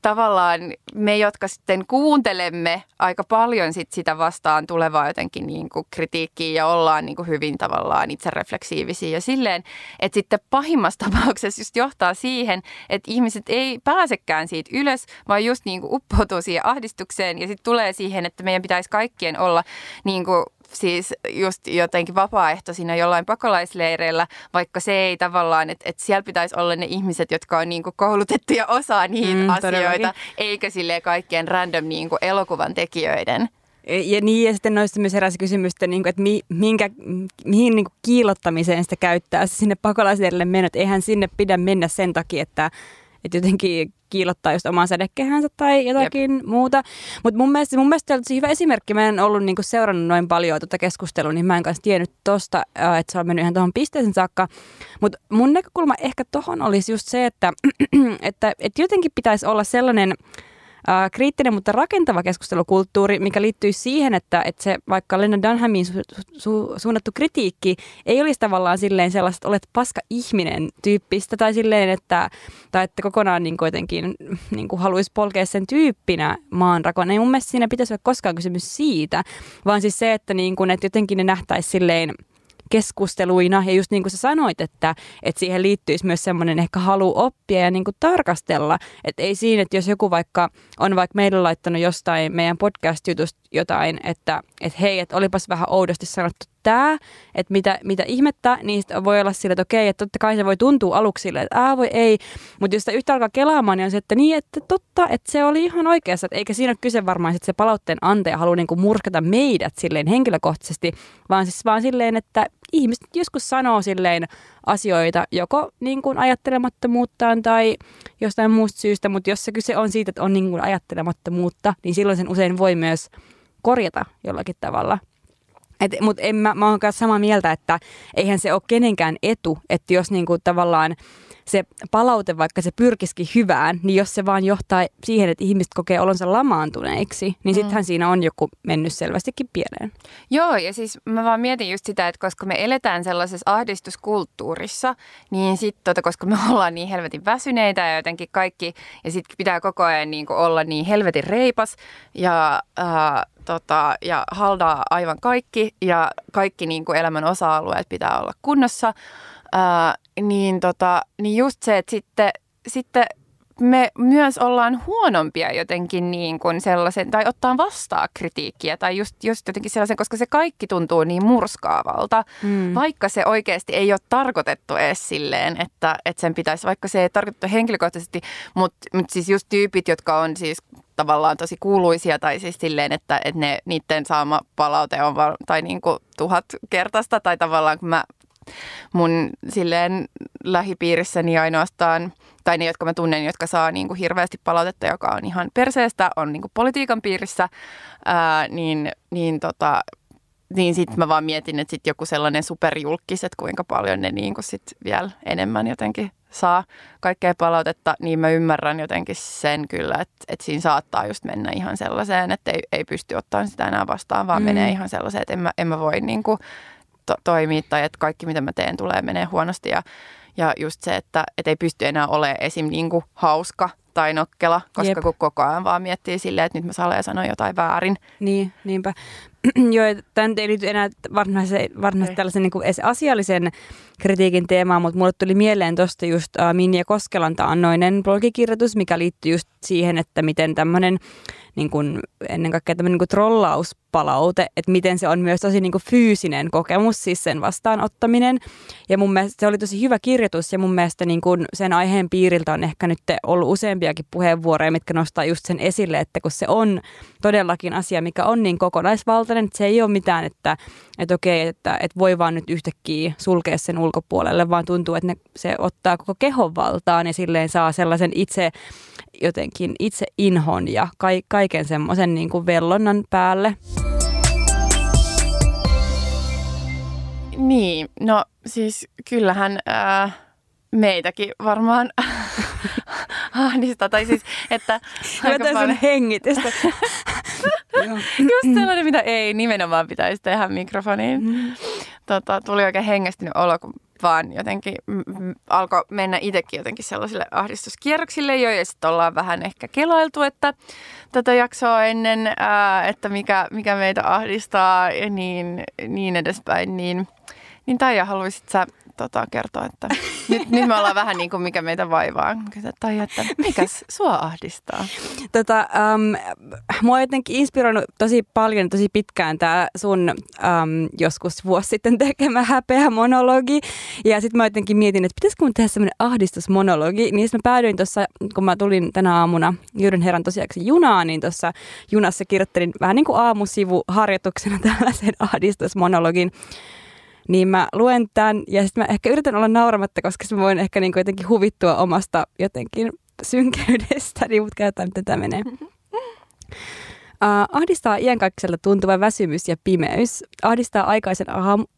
tavallaan me, jotka sitten kuuntelemme aika paljon sit sitä vastaan tulevaa jotenkin niin kuin kritiikkiä ja ollaan niin kuin hyvin tavallaan itserefleksiivisiä ja silleen, että sitten pahimmassa tapauksessa just johtaa siihen, että ihmiset ei pääsekään siitä ylös, vaan just niin kuin uppoutuu siihen ahdistukseen ja sitten tulee siihen, että meidän pitäisi kaikkien olla niin kuin siis just jotenkin vapaaehtoisina jollain pakolaisleireillä, vaikka se ei tavallaan, että siellä pitäisi olla ne ihmiset, jotka on niinku koulutettu ja osaa niitä asioita, todellakin. Eikä silleen kaikkien random niinku elokuvan tekijöiden. Ja niin, ja sitten noista myös heräsi kysymys, että mihin niin kuin kiilottamiseen sitä käyttää sinne pakolaisleirille mennyt. Eihän sinne pidä mennä sen takia, että jotenkin kiillottaa just omaa sädekehänsä tai jotakin muuta. Mutta mun mielestä on hyvä esimerkki. Mä en ollut niinku seurannut noin paljon tuota keskustelua, niin mä en kanssa tiennyt tosta, että se on mennyt ihan tuohon pisteeseen saakka. Mutta mun näkökulma ehkä tohon olisi just se, että jotenkin pitäisi olla sellainen kriittinen, mutta rakentava keskustelukulttuuri, mikä liittyy siihen, että se vaikka Lena Dunhamiin suunnattu kritiikki ei olisi tavallaan silleen sellaista, olet paska ihminen tyyppistä tai silleen, että kokonaan niin jotenkin niin haluaisi polkea sen tyyppinä maanrakoon. Ei mun mielestä siinä pitäisi olla koskaan kysymys siitä, vaan siis se, että, niin kuin, että jotenkin ne nähtäisi silleen keskusteluina ja just niin kuin sä sanoit, että siihen liittyisi myös semmoinen ehkä halu oppia ja niin kuin tarkastella, että ei siinä, että jos joku vaikka on vaikka meille laittanut jostain meidän podcast-jutusta jotain, että hei, että olipas vähän oudosti sanottu tää, että mitä ihmettä, niin voi olla sille, että okei, että totta kai se voi tuntua aluksi sille, että voi ei, mutta jos sitä yhtä alkaa kelaamaan, niin on se, että niin, että totta, että se oli ihan oikeassa, että eikä siinä ole kyse varmaan, että se palautteen antaja haluaa niinku murskata meidät silleen henkilökohtaisesti, vaan siis vaan silleen, että ihmiset joskus sanoo silleen asioita joko niin kuin ajattelemattomuuttaan tai jostain muusta syystä, mutta jos se kyse on siitä, että on niin kuin ajattelemattomuutta, niin silloin sen usein voi myös korjata jollakin tavalla. Mutta mä oon myös samaa mieltä, että eihän se ole kenenkään etu, että jos niinku tavallaan se palaute, vaikka se pyrkisikin hyvään, niin jos se vaan johtaa siihen, että ihmiset kokee olonsa lamaantuneiksi, niin sittenhän siinä on joku mennyt selvästikin pieleen. Joo, ja siis mä vaan mietin just sitä, että koska me eletään sellaisessa ahdistuskulttuurissa, niin sitten koska me ollaan niin helvetin väsyneitä ja jotenkin kaikki, ja sitten pitää koko ajan niin kuin olla niin helvetin reipas ja haldaa aivan kaikki, ja kaikki niin kuin elämän osa-alueet pitää olla kunnossa, niin just se, että sitten me myös ollaan huonompia jotenkin niin kuin sellaisen, tai ottaa vastaan kritiikkiä, tai just jotenkin sellaisen, koska se kaikki tuntuu niin murskaavalta, vaikka se oikeasti ei ole tarkoitettu edes silleen, että sen pitäisi, vaikka se ei tarkoitettu henkilökohtaisesti, mutta siis just tyypit, jotka on siis tavallaan tosi kuuluisia, tai siis silleen, että niiden saama palaute on tai niin kuin 1000 kertaista, tai tavallaan kun mä mun silleen lähipiirissäni ainoastaan, tai ne, jotka mä tunnen, jotka saa niin kuin hirveästi palautetta, joka on ihan perseestä, on niin kuin politiikan piirissä, niin sitten mä vaan mietin, että sitten joku sellainen superjulkkis, että kuinka paljon ne niin kuin sitten vielä enemmän jotenkin saa kaikkea palautetta, niin mä ymmärrän jotenkin sen kyllä, että siinä saattaa just mennä ihan sellaiseen, että ei pysty ottamaan sitä enää vastaan, vaan menee ihan sellaiseen, että en mä voi niin kuin toimia tai että kaikki mitä mä teen tulee menee huonosti ja just se, että et ei pysty enää olemaan esim. Niin kuin hauska tai nokkela, koska kun koko ajan vaan miettii silleen, että nyt mä saleen sanoa jotain väärin. Niin, niinpä. Joo, tämä ei liity enää varsinaisesti tällaisen niin kuin asiallisen kritiikin teemaan, mutta mulle tuli mieleen tuosta just Minja Koskelan taannoinen blogikirjoitus, mikä liittyy just siihen, että miten tämmöinen niin kuin, ennen kaikkea tämmöinen niin kuin trollauspalaute, että miten se on myös tosi niin kuin fyysinen kokemus, siis sen vastaanottaminen. Ja mun mielestä se oli tosi hyvä kirjoitus ja mun mielestä niin kuin sen aiheen piiriltä on ehkä nyt ollut useampiakin puheenvuoroja, mitkä nostaa just sen esille, että kun se on todellakin asia, mikä on niin kokonaisvaltainen, että se ei ole mitään, että okei, että voi vaan nyt yhtäkkiä sulkea sen ulkopuolelle, vaan tuntuu, että se ottaa koko kehon valtaan ja silleen saa sellaisen itse inhon ja kaiken semmoisen niin kuin vellonnan päälle. Niin, no siis kyllähän meitäkin varmaan ahdistaa, tai siis, että aika paljon hengitystä. Just sellainen, mitä ei nimenomaan pitäisi tehdä mikrofoniin. Tuli oikein hengästynyt olo, kun vaan jotenkin alkoi mennä itsekin jotenkin sellaisille ahdistuskierroksille jo. Ja sitten ollaan vähän ehkä kelailtu, että tätä jaksoa ennen, että mikä meitä ahdistaa ja niin edespäin. Niin Taija, haluaisit sä kertoa, että nyt me ollaan vähän niin kuin mikä meitä vaivaa. Taija, että mikäs sua ahdistaa? Mua on jotenkin inspiroinut tosi paljon, tosi pitkään tämä sun joskus vuosi sitten tekemä häpeä monologi. Ja sitten mä jotenkin mietin, että pitäisikö mun tehdä semmoinen ahdistusmonologi. Niin sitten mä päädyin tuossa, kun mä tulin tänä aamuna Jyrin herran tosiaankin junaan, niin tuossa junassa kirjoittelin vähän niin kuin aamusivuharjoituksena tällaisen ahdistusmonologin. Niin mä luen tämän ja sitten mä ehkä yritän olla nauramatta, koska mä voin ehkä niin kuin jotenkin huvittua omasta jotenkin synkeydestäni, mutta katsotaan, miten tämä menee. Ahdistaa iänkaikkiselta tuntuva väsymys ja pimeys. Ahdistaa aikaisen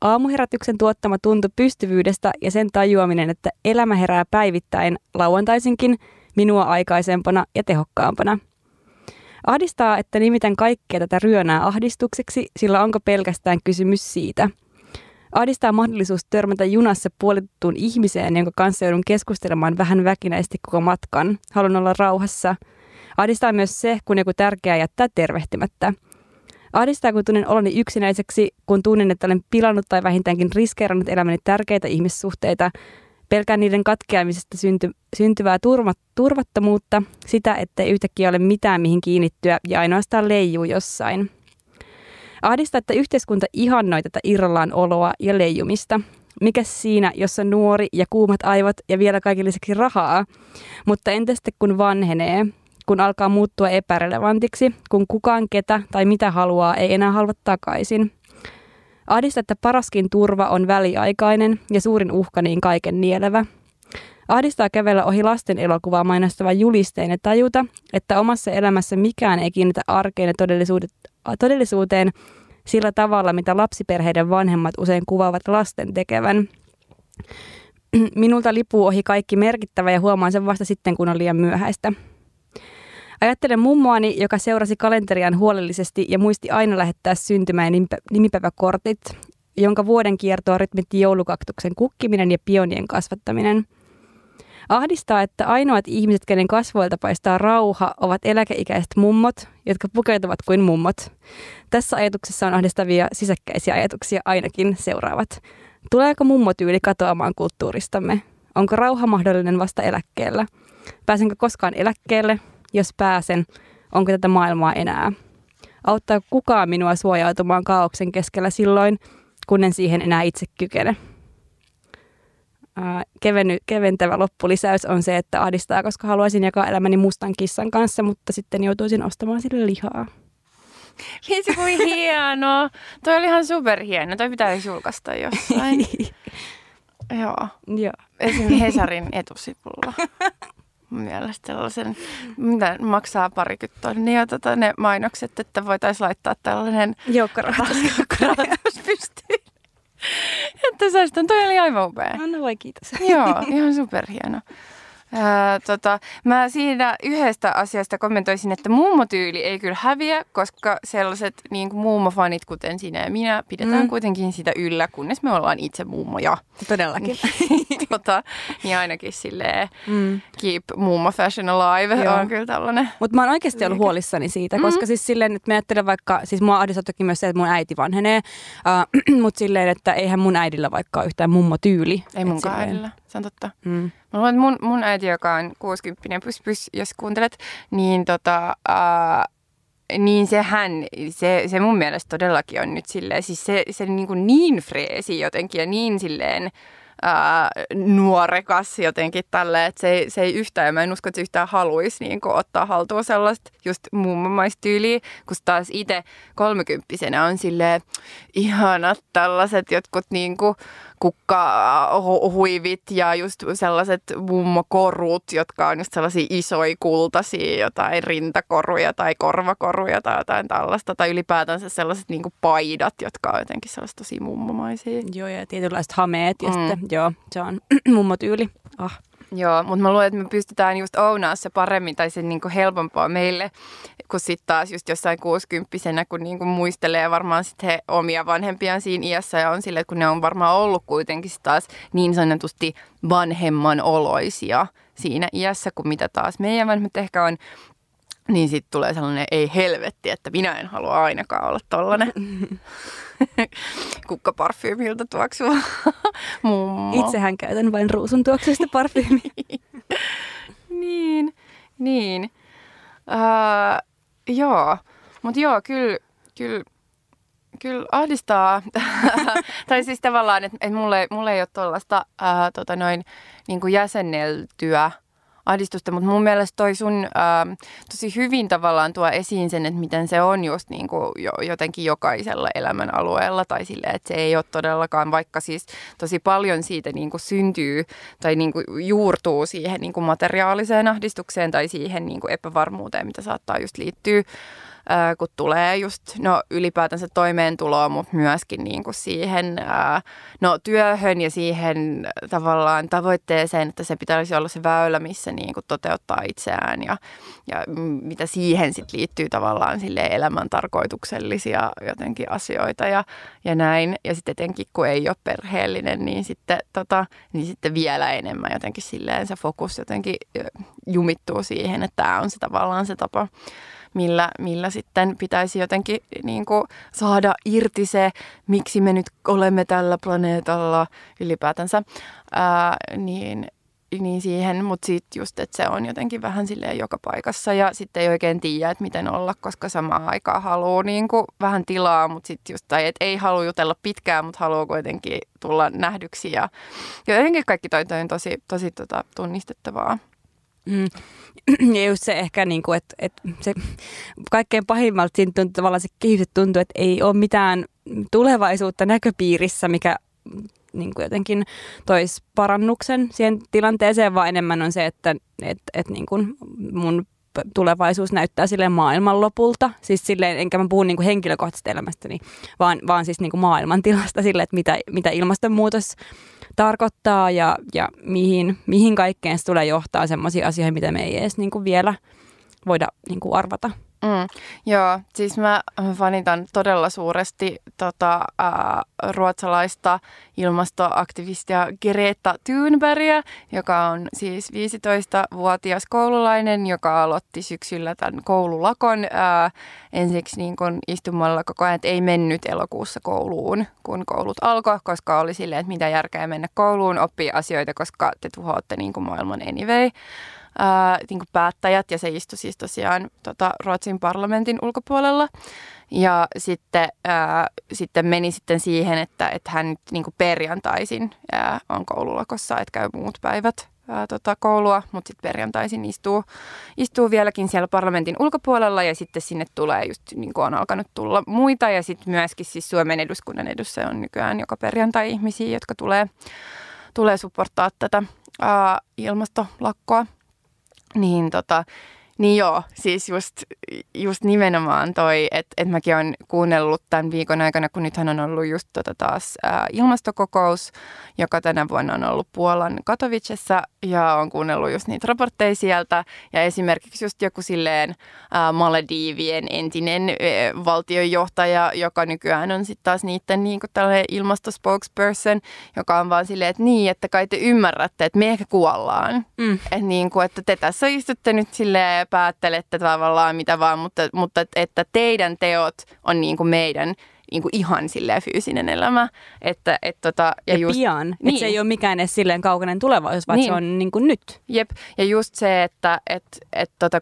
aamuherätyksen tuottama tuntu pystyvyydestä ja sen tajuaminen, että elämä herää päivittäin lauantaisinkin minua aikaisempana ja tehokkaampana. Ahdistaa, että nimitän kaikkea tätä ryönää ahdistukseksi, sillä onko pelkästään kysymys siitä. Ahdistaa mahdollisuus törmätä junassa puolitettuun ihmiseen, jonka kanssa joudun keskustelemaan vähän väkinäisesti koko matkan. Haluan olla rauhassa. Ahdistaa myös se, kun joku tärkeää jättää tervehtimättä. Ahdistaa, kun tunnen oloni yksinäiseksi, kun tunnen, että olen pilannut tai vähintäänkin riskeerannut elämäni tärkeitä ihmissuhteita. Pelkään niiden katkeamisesta syntyvää turvattomuutta, sitä, ettei yhtäkkiä ole mitään mihin kiinnittyä ja ainoastaan leijuu jossain. Ahdistaa, että yhteiskunta ihannoi tätä irrallaan oloa ja leijumista. Mikäs siinä, jossa nuori ja kuumat aivot ja vielä kaiken lisäksi rahaa? Mutta entä sitten kun vanhenee, kun alkaa muuttua epärelevantiksi, kun kukaan ketä tai mitä haluaa ei enää halua takaisin? Ahdistaa, että paraskin turva on väliaikainen ja suurin uhka niin kaiken nielevä. Ahdistaa kävellä ohi lasten elokuvaa mainostava julisteen ja tajuta, että omassa elämässä mikään ei kiinnitä arkeen ja todellisuuteen sillä tavalla, mitä lapsiperheiden vanhemmat usein kuvaavat lasten tekevän. Minulta lipuu ohi kaikki merkittävä ja huomaan sen vasta sitten, kun on liian myöhäistä. Ajattelen mummoani, joka seurasi kalenteriaan huolellisesti ja muisti aina lähettää syntymä- ja nimipäiväkortit, jonka vuoden kiertoa rytmitti joulukaktuksen kukkiminen ja pionien kasvattaminen. Ahdistaa, että ainoat ihmiset, kenen kasvoilta paistaa rauha, ovat eläkeikäiset mummot, jotka pukeutuvat kuin mummot. Tässä ajatuksessa on ahdistavia sisäkkäisiä ajatuksia ainakin seuraavat. Tuleeko mummotyyli katoamaan kulttuuristamme? Onko rauha mahdollinen vasta eläkkeellä? Pääsenkö koskaan eläkkeelle? Jos pääsen, onko tätä maailmaa enää? Auttaa kukaan minua suojautumaan kaaoksen keskellä silloin, kun en siihen enää itse kykene? Keventävä loppulisäys on se, että ahdistaa, koska haluaisin jakaa elämäni mustan kissan kanssa, mutta sitten joutuisin ostamaan sille lihaa. Vitsi, kuin hienoa. Toi oli ihan superhieno. Toi pitäisi julkaista jossain. Joo. Joo. Esimerkiksi Hesarin etusivulla. Mielestäni sellaisen, mitä maksaa parikymmentä tonnia ne mainokset, että voitaisiin laittaa tällainen joukkorahoitus pystyyn. Että säästän, toi oli aivan upea. No voi, kiitos. Joo, ihan superhieno. Mä siinä yhdestä asiasta kommentoisin, että muumotyyli ei kyllä häviä, koska sellaiset niin kuin muumofanit, kuten sinä ja minä, pidetään kuitenkin sitä yllä, kunnes me ollaan itse muumoja. Todellakin. Niin ainakin silleen keep muummo fashion alive. Joo. On kyllä tällainen. Mutta mä oon oikeasti ollut huolissani siitä, koska siis silleen, että mä ajattelen vaikka, siis mua ahdistaa toki myös se, että mun äiti vanhenee, mutta silleen, että eihän mun äidillä vaikka ole yhtään mummotyyli. Ei munkaan äidillä. Se on totta. Mä luulen, että mun äiti, joka on 60, pys, jos kuuntelet, niin, niin se mun mielestä todellakin on nyt silleen, siis se niin freesi jotenkin ja niin silleen nuorekas jotenkin tälleen, että se ei yhtään, ja mä en usko, että se yhtään haluaisi niin ottaa haltuun sellaista just mummomaistyyliä, kun taas itse 30-vuotiaana on silleen ihanat tällaiset jotkut niin kuin kukkahuivit ja just sellaiset mummokorut, jotka on just sellaisia isoja kultaisia, jotain rintakoruja tai korvakoruja tai jotain tällaista. Tai ylipäätänsä sellaiset niin kuin paidat, jotka on jotenkin sellaiset tosi mummomaisia. Joo, ja tietynlaiset hameet ja sitten, joo, se on mummotyyli. Ah. Joo, mutta mä luulen, että me pystytään just ownaa se paremmin tai se niinku helpompaa meille, kun sitten taas just jossain 60-vuotiaana, kun niinku muistelee varmaan sitten he omia vanhempiaan siinä iässä ja on silleen, kun ne on varmaan ollut kuitenkin taas niin sanotusti vanhemman oloisia siinä iässä, kuin mitä taas meidän vanhemmat ehkä on, niin sitten tulee sellainen ei helvetti, että minä en halua ainakaan olla tollainen. Kukkaparfyymiltä tuoksuva mummo. Itsehän käytän vain ruusun tuoksuista parfyymiä. Niin. Joo, mutta joo, kyllä ahdistaa. Tai siis tavallaan, että mulle ei ole tuollaista niinku jäsenneltyä ahdistusta, mutta mun mielestä toi sun tosi hyvin tavallaan tuo esiin sen, että miten se on just niin kuin jotenkin jokaisella elämän alueella tai silleen, että se ei ole todellakaan, vaikka siis tosi paljon siitä niin kuin syntyy tai niin kuin juurtuu siihen niin kuin materiaaliseen ahdistukseen tai siihen niin kuin epävarmuuteen, mitä saattaa just liittyä, kun tulee just ylipäätänsä toimeentuloa, mutta myöskin niinku siihen työhön ja siihen tavallaan tavoitteeseen, että se pitäisi olla se väylä, missä niinku toteuttaa itseään ja mitä siihen sit liittyy tavallaan silleen elämäntarkoituksellisia jotenkin asioita ja näin. Ja sitten etenkin, kun ei ole perheellinen, niin sitten, niin sitten vielä enemmän jotenkin silleen se fokus jotenkin jumittuu siihen, että tämä on se tavallaan se tapa, millä sitten pitäisi jotenkin niin kuin saada irti se, miksi me nyt olemme tällä planeetalla ylipäätänsä, niin siihen, mutta sitten just, että se on jotenkin vähän silleen joka paikassa ja sitten ei oikein tiedä, että miten olla, koska samaan aikaan haluaa niin kuin vähän tilaa, mutta sitten just, tai ei halua jutella pitkään, mutta haluaa kuitenkin tulla nähdyksi ja jotenkin kaikki toi on tosi tunnistettavaa. Ja just se ehkä, niin kuin, että se kaikkein pahimmalta siinä tuntuu, tavallaan se kihdyt tuntuu, että ei ole mitään tulevaisuutta näköpiirissä, mikä niin kuin jotenkin toisi parannuksen siihen tilanteeseen, vaan enemmän on se, että niin kuin mun tulevaisuus näyttää silleen maailmanlopulta. Siis silleen, enkä mä puhu niinku henkilökohtaisesta elämästäni, vaan siis niinku maailmantilasta silleen, että mitä ilmastonmuutos tarkoittaa ja mihin kaikkeen se tulee johtaa semmoisia asioita, mitä me ei edes niinku vielä voida niinku arvata. Joo, siis mä fanitan todella suuresti ruotsalaista ilmastoaktivistia Greta Thunbergia, joka on siis 15-vuotias koululainen, joka aloitti syksyllä tämän koululakon ensiksi niin kun istumalla koko ajan, että ei mennyt elokuussa kouluun, kun koulut alkoi, koska oli silleen, että mitä järkeä mennä kouluun, oppia asioita, koska te tuhoatte niin kun maailman anyway. Niin kuin päättäjät, ja se istui siis tosiaan Ruotsin parlamentin ulkopuolella. Ja sitten meni sitten siihen, että hän nyt niin kuin perjantaisin on koululakossa, että käy muut päivät koulua, mutta sitten perjantaisin istuu vieläkin siellä parlamentin ulkopuolella, ja sitten sinne tulee just niin kuin on alkanut tulla muita, ja sitten myöskin siis Suomen eduskunnan edussa on nykyään joka perjantai ihmisiä, jotka tulee tulee supporttaa tätä ilmastolakkoa. Niin, niin joo, siis just nimenomaan toi, että mäkin olen kuunnellut tämän viikon aikana, kun nythän on ollut just taas ilmastokokous, joka tänä vuonna on ollut Puolan Katowicessa, ja olen kuunnellut just niitä raportteja sieltä, ja esimerkiksi just joku silleen Malediivien entinen valtionjohtaja, joka nykyään on sitten taas niiden niin kuin tällainen ilmastospokesperson, joka on vaan silleen, että niin, että kai te ymmärrätte, että me ehkä kuollaan. Mm. Että niin kuin, että te tässä istutte nyt silleen, päättelette tavallaan mitä vaan, mutta että teidän teot on niin kuin meidän niin kuin ihan silleen fyysinen elämä. Ja just, pian. Niin. Että se ei ole mikään edes silleen kaukainen tulevaisuus, vaan niin. Se on niin kuin nyt. Jep. Ja just se, että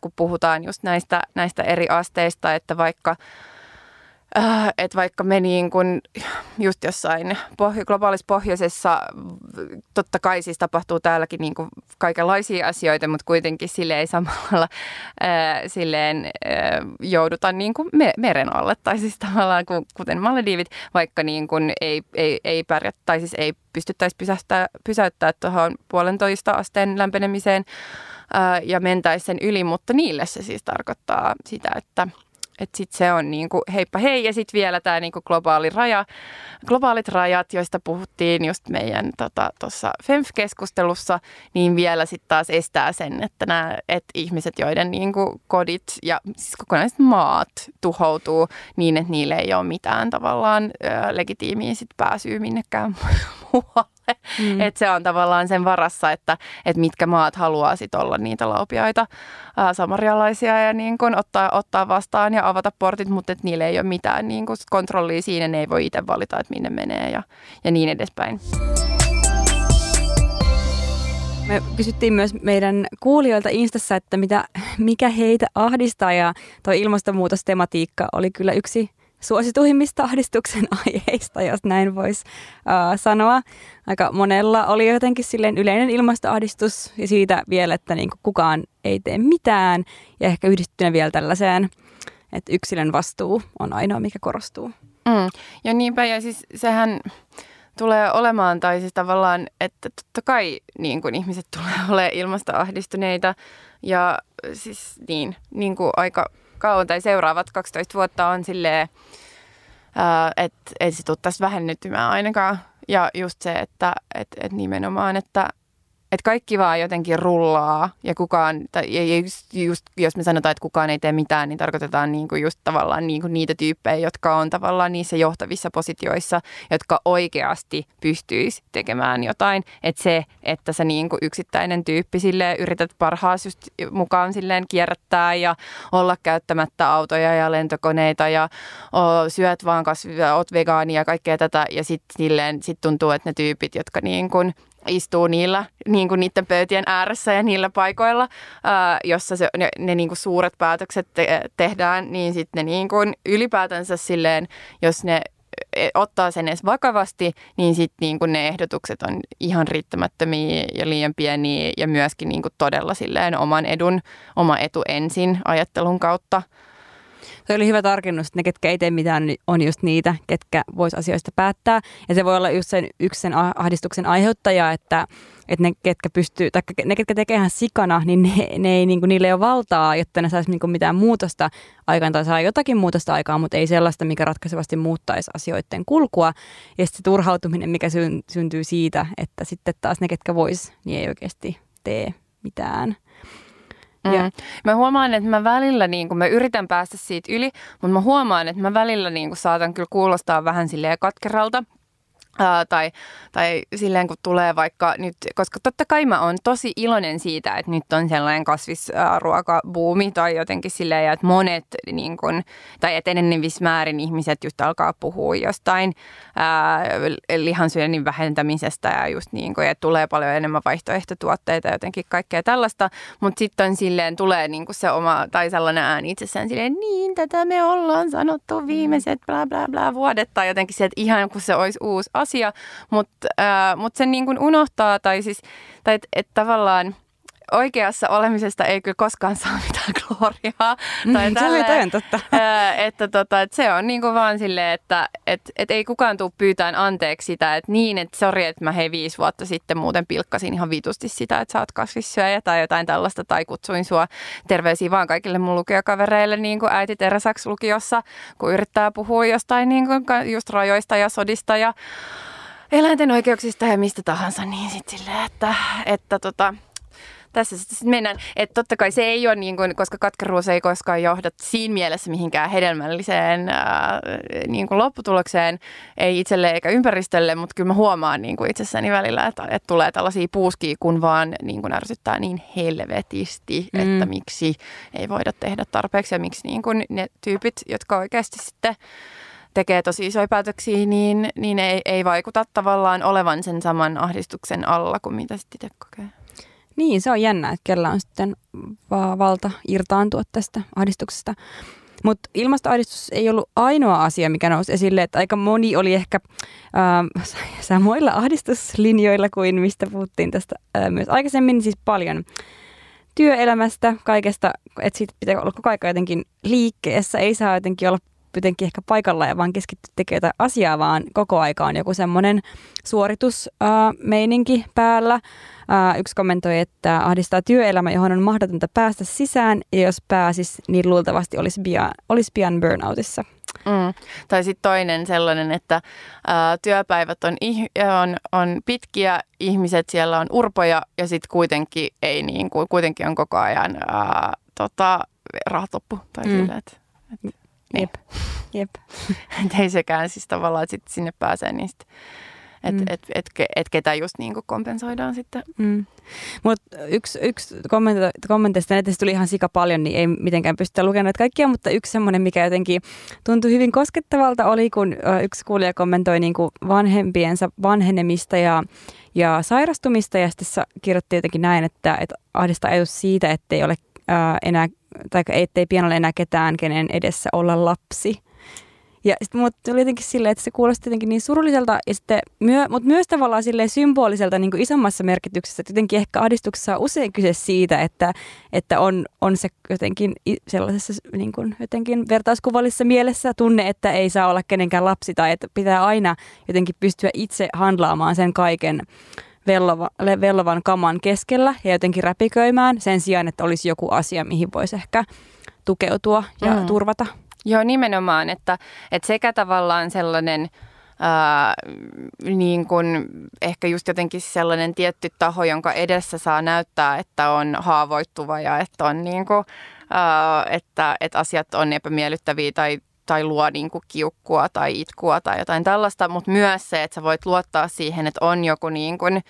kun puhutaan just näistä eri asteista, että vaikka me niin kuin just jossain globaalissa pohjoisessa, totta kai siis tapahtuu täälläkin niin kuin kaikenlaisia asioita, mutta kuitenkin silleen samalla joudutaan niin kuin meren alle, tai siis tavallaan kuten Malediivit, vaikka niin kuin ei pärjää, tai siis ei pystyttäisi pysäyttää tuohon 1,5 asteen lämpenemiseen ja mentäisi sen yli, mutta niille se siis tarkoittaa sitä, että sitten se on niinku heippa hei, ja sitten vielä tämä niinku globaalit rajat, joista puhuttiin just meidän tuossa FEMF-keskustelussa, niin vielä sitten taas estää sen, että ihmiset, joiden niinku kodit ja siis kokonaiset maat tuhoutuu niin, että niille ei ole mitään tavallaan legitiimiä sit pääsyä minnekään muualle. Mm. Että se on tavallaan sen varassa, että mitkä maat haluaa sitten olla niitä laupiaita samarialaisia ja niin kun ottaa vastaan ja avata portit, mutta et niille ei ole mitään niin kun kontrollia siinä, ne ei voi itse valita, että minne menee ja niin edespäin. Me kysyttiin myös meidän kuulijoilta Instassa, että mikä heitä ahdistaa, ja tuo ilmastonmuutostematiikka oli kyllä yksi suosituimmista ahdistuksen aiheista, jos näin voisi sanoa. Aika monella oli jotenkin silleen yleinen ilmastoahdistus ja siitä vielä, että niin kuin kukaan ei tee mitään, ja ehkä yhdistettynä vielä tällaiseen, että yksilön vastuu on ainoa, mikä korostuu. Mm. Ja niinpä, ja siis sehän tulee olemaan, tai siis tavallaan, että totta kai niin kuin ihmiset tulee olemaan ilmastoahdistuneita, ja siis niin kuin aika kauan tai seuraavat 12 vuotta on silleen, että ei se tule tässä vähennetymään ainakaan. Ja just se, että nimenomaan, että kaikki vaan jotenkin rullaa ja kukaan, tai just jos me sanotaan, että kukaan ei tee mitään, niin tarkoitetaan niinku just tavallaan niinku niitä tyyppejä, jotka on tavallaan niissä johtavissa positioissa, jotka oikeasti pystyisi tekemään jotain. Että se, että sä niinku yksittäinen tyyppi silleen yrität parhaas just mukaan silleen kierrättää ja olla käyttämättä autoja ja lentokoneita ja syöt vaan kasvia, oot vegaani ja kaikkea tätä, ja sit tuntuu, että ne tyypit, jotka niinku istuu niillä, niin kuin niiden pöytien ääressä ja niillä paikoilla, jossa ne niin kuin suuret päätökset tehdään, niin sitten ne niin kuin ylipäätänsä silleen, jos ne ottaa sen edes vakavasti, niin sitten niin kuin ne ehdotukset on ihan riittämättömiä ja liian pieniä, ja myöskin niin kuin todella silleen oma etu ensin ajattelun kautta. Se oli hyvä tarkennus, että ne, ketkä ei tee mitään, on just niitä, ketkä vois asioista päättää. Ja se voi olla just sen ahdistuksen aiheuttaja, että ne, ketkä pystyy, tai ne, ketkä tekeehän sikana, niin niille ei ole valtaa, jotta ne saisi niinku mitään muutosta aikaan, tai saa jotakin muutosta aikaan, mutta ei sellaista, mikä ratkaisevasti muuttaisi asioiden kulkua. Ja sitten se turhautuminen, mikä syntyy siitä, että sitten taas ne, ketkä vois, niin ei oikeasti tee mitään. Yeah. Mm. Mä huomaan, että mä välillä, niin kun mä yritän päästä siitä yli, mutta mä huomaan, että mä välillä niin kun saatan kyllä kuulostaa vähän silleen katkeralta. Tai silleen, kun tulee vaikka nyt, koska totta kai mä oon tosi iloinen siitä, että nyt on sellainen kasvisruokabuumi tai jotenkin silleen, että monet niin kun, tai et enenevissä määrin ihmiset just alkaa puhua jostain lihansyönnin vähentämisestä ja just niin kun, ja tulee paljon enemmän vaihtoehtotuotteita ja jotenkin kaikkea tällaista, mutta sitten silleen tulee niin kun se oma tai sellainen ääni itsessään silleen, niin tätä me ollaan sanottu viimeiset bla bla bla vuodet, tai jotenkin se, että ihan kun se olisi uusi asia, mutta sen niin kuin unohtaa, tai siis, että tavallaan oikeassa olemisesta ei kyllä koskaan saa mitään gloriaa. Tai se oli toden totta. Että se on niin kuin vaan silleen, että et ei kukaan tule pyytämään anteeksi sitä, että niin, että sori, että mä hei 5 vuotta sitten muuten pilkkasin ihan vitusti sitä, että sä oot kasvissyöjä tai jotain tällaista, tai kutsuin sua terveisiä vaan kaikille mun lukiokavereille, niin kuin äiti Teresaksi lukiossa, kun yrittää puhua jostain niin kuin just rajoista ja sodista ja eläinten oikeuksista ja mistä tahansa, niin sitten silleen, että tässä sitten mennään. Että totta kai se ei ole, niin kuin, koska katkeruus ei koskaan johda siinä mielessä mihinkään hedelmälliseen niin kuin lopputulokseen, ei itselle eikä ympäristölle, mutta kyllä mä huomaan niin kuin itsessäni välillä, että tulee tällaisia puuskia, kun vaan niin kuin ärsyttää niin helvetisti, että miksi ei voida tehdä tarpeeksi ja miksi niin kuin ne tyypit, jotka oikeasti sitten tekee tosi isoja päätöksiä, niin ei vaikuta tavallaan olevan sen saman ahdistuksen alla kuin mitä sitten itse kokee. Niin, se on jännä, että kellä on sitten valta irtaantua tästä ahdistuksesta. Mutta ilmastoahdistus ei ollut ainoa asia, mikä nousi esille, että aika moni oli ehkä samoilla ahdistuslinjoilla kuin mistä puhuttiin tästä myös aikaisemmin, siis paljon työelämästä, kaikesta, että siitä pitää olla koko ajan jotenkin liikkeessä, ei saa jotenkin olla ehkä paikalla ja vaan keskittyä tekemään jotain asiaa, vaan koko aika on joku semmoinen suoritusmeininki päällä. Yksi kommentoi, että ahdistaa työelämä, johon on mahdotonta päästä sisään, ja jos pääsis, niin luultavasti olisi pian burnoutissa. Tai sitten toinen sellainen, että työpäivät on pitkiä, ihmiset siellä on urpoja, ja sitten kuitenkin ei niin kuin, kuitenkin on koko ajan rahat loppu tai sillä, että Jep. Ei sekään siis tavallaan, että sitten sinne pääsee niin sitten, että ketä just niin kuin kompensoidaan sitten. Mutta yksi kommenteista netistä tuli ihan sika paljon, niin ei mitenkään pystytä lukemaan kaikkia, mutta yksi semmoinen, mikä jotenkin tuntui hyvin koskettavalta, oli kun yksi kuulija kommentoi niin kuin vanhempiensa vanhenemista ja sairastumista, ja sitten kirjoitti jotenkin näin, että ahdistaa ajatus siitä, ettei ole enää tai ettei pian ole enää ketään, kenen edessä olla lapsi. Ja sitten mut oli jotenkin silleen, että se kuulosti jotenkin niin surulliselta, mutta myös tavallaan silleen symboliselta niin kuin isommassa merkityksessä, että jotenkin ehkä ahdistuksessa on usein kyse siitä, että on se jotenkin sellaisessa niin kuin jotenkin vertauskuvallisessa mielessä tunne, että ei saa olla kenenkään lapsi tai että pitää aina jotenkin pystyä itse handlaamaan sen kaiken vellovan kaman keskellä ja jotenkin räpiköimään sen sijaan, että olisi joku asia, mihin voisi ehkä tukeutua ja turvata. Joo, nimenomaan, että sekä tavallaan sellainen niin kuin ehkä just jotenkin sellainen tietty taho, jonka edessä saa näyttää, että on haavoittuva ja että on niin kuin, että asiat on epämiellyttäviä tai luo niin kuin kiukkua tai itkua tai jotain tällaista, mutta myös se, että sä voit luottaa siihen, että on joku niin kuin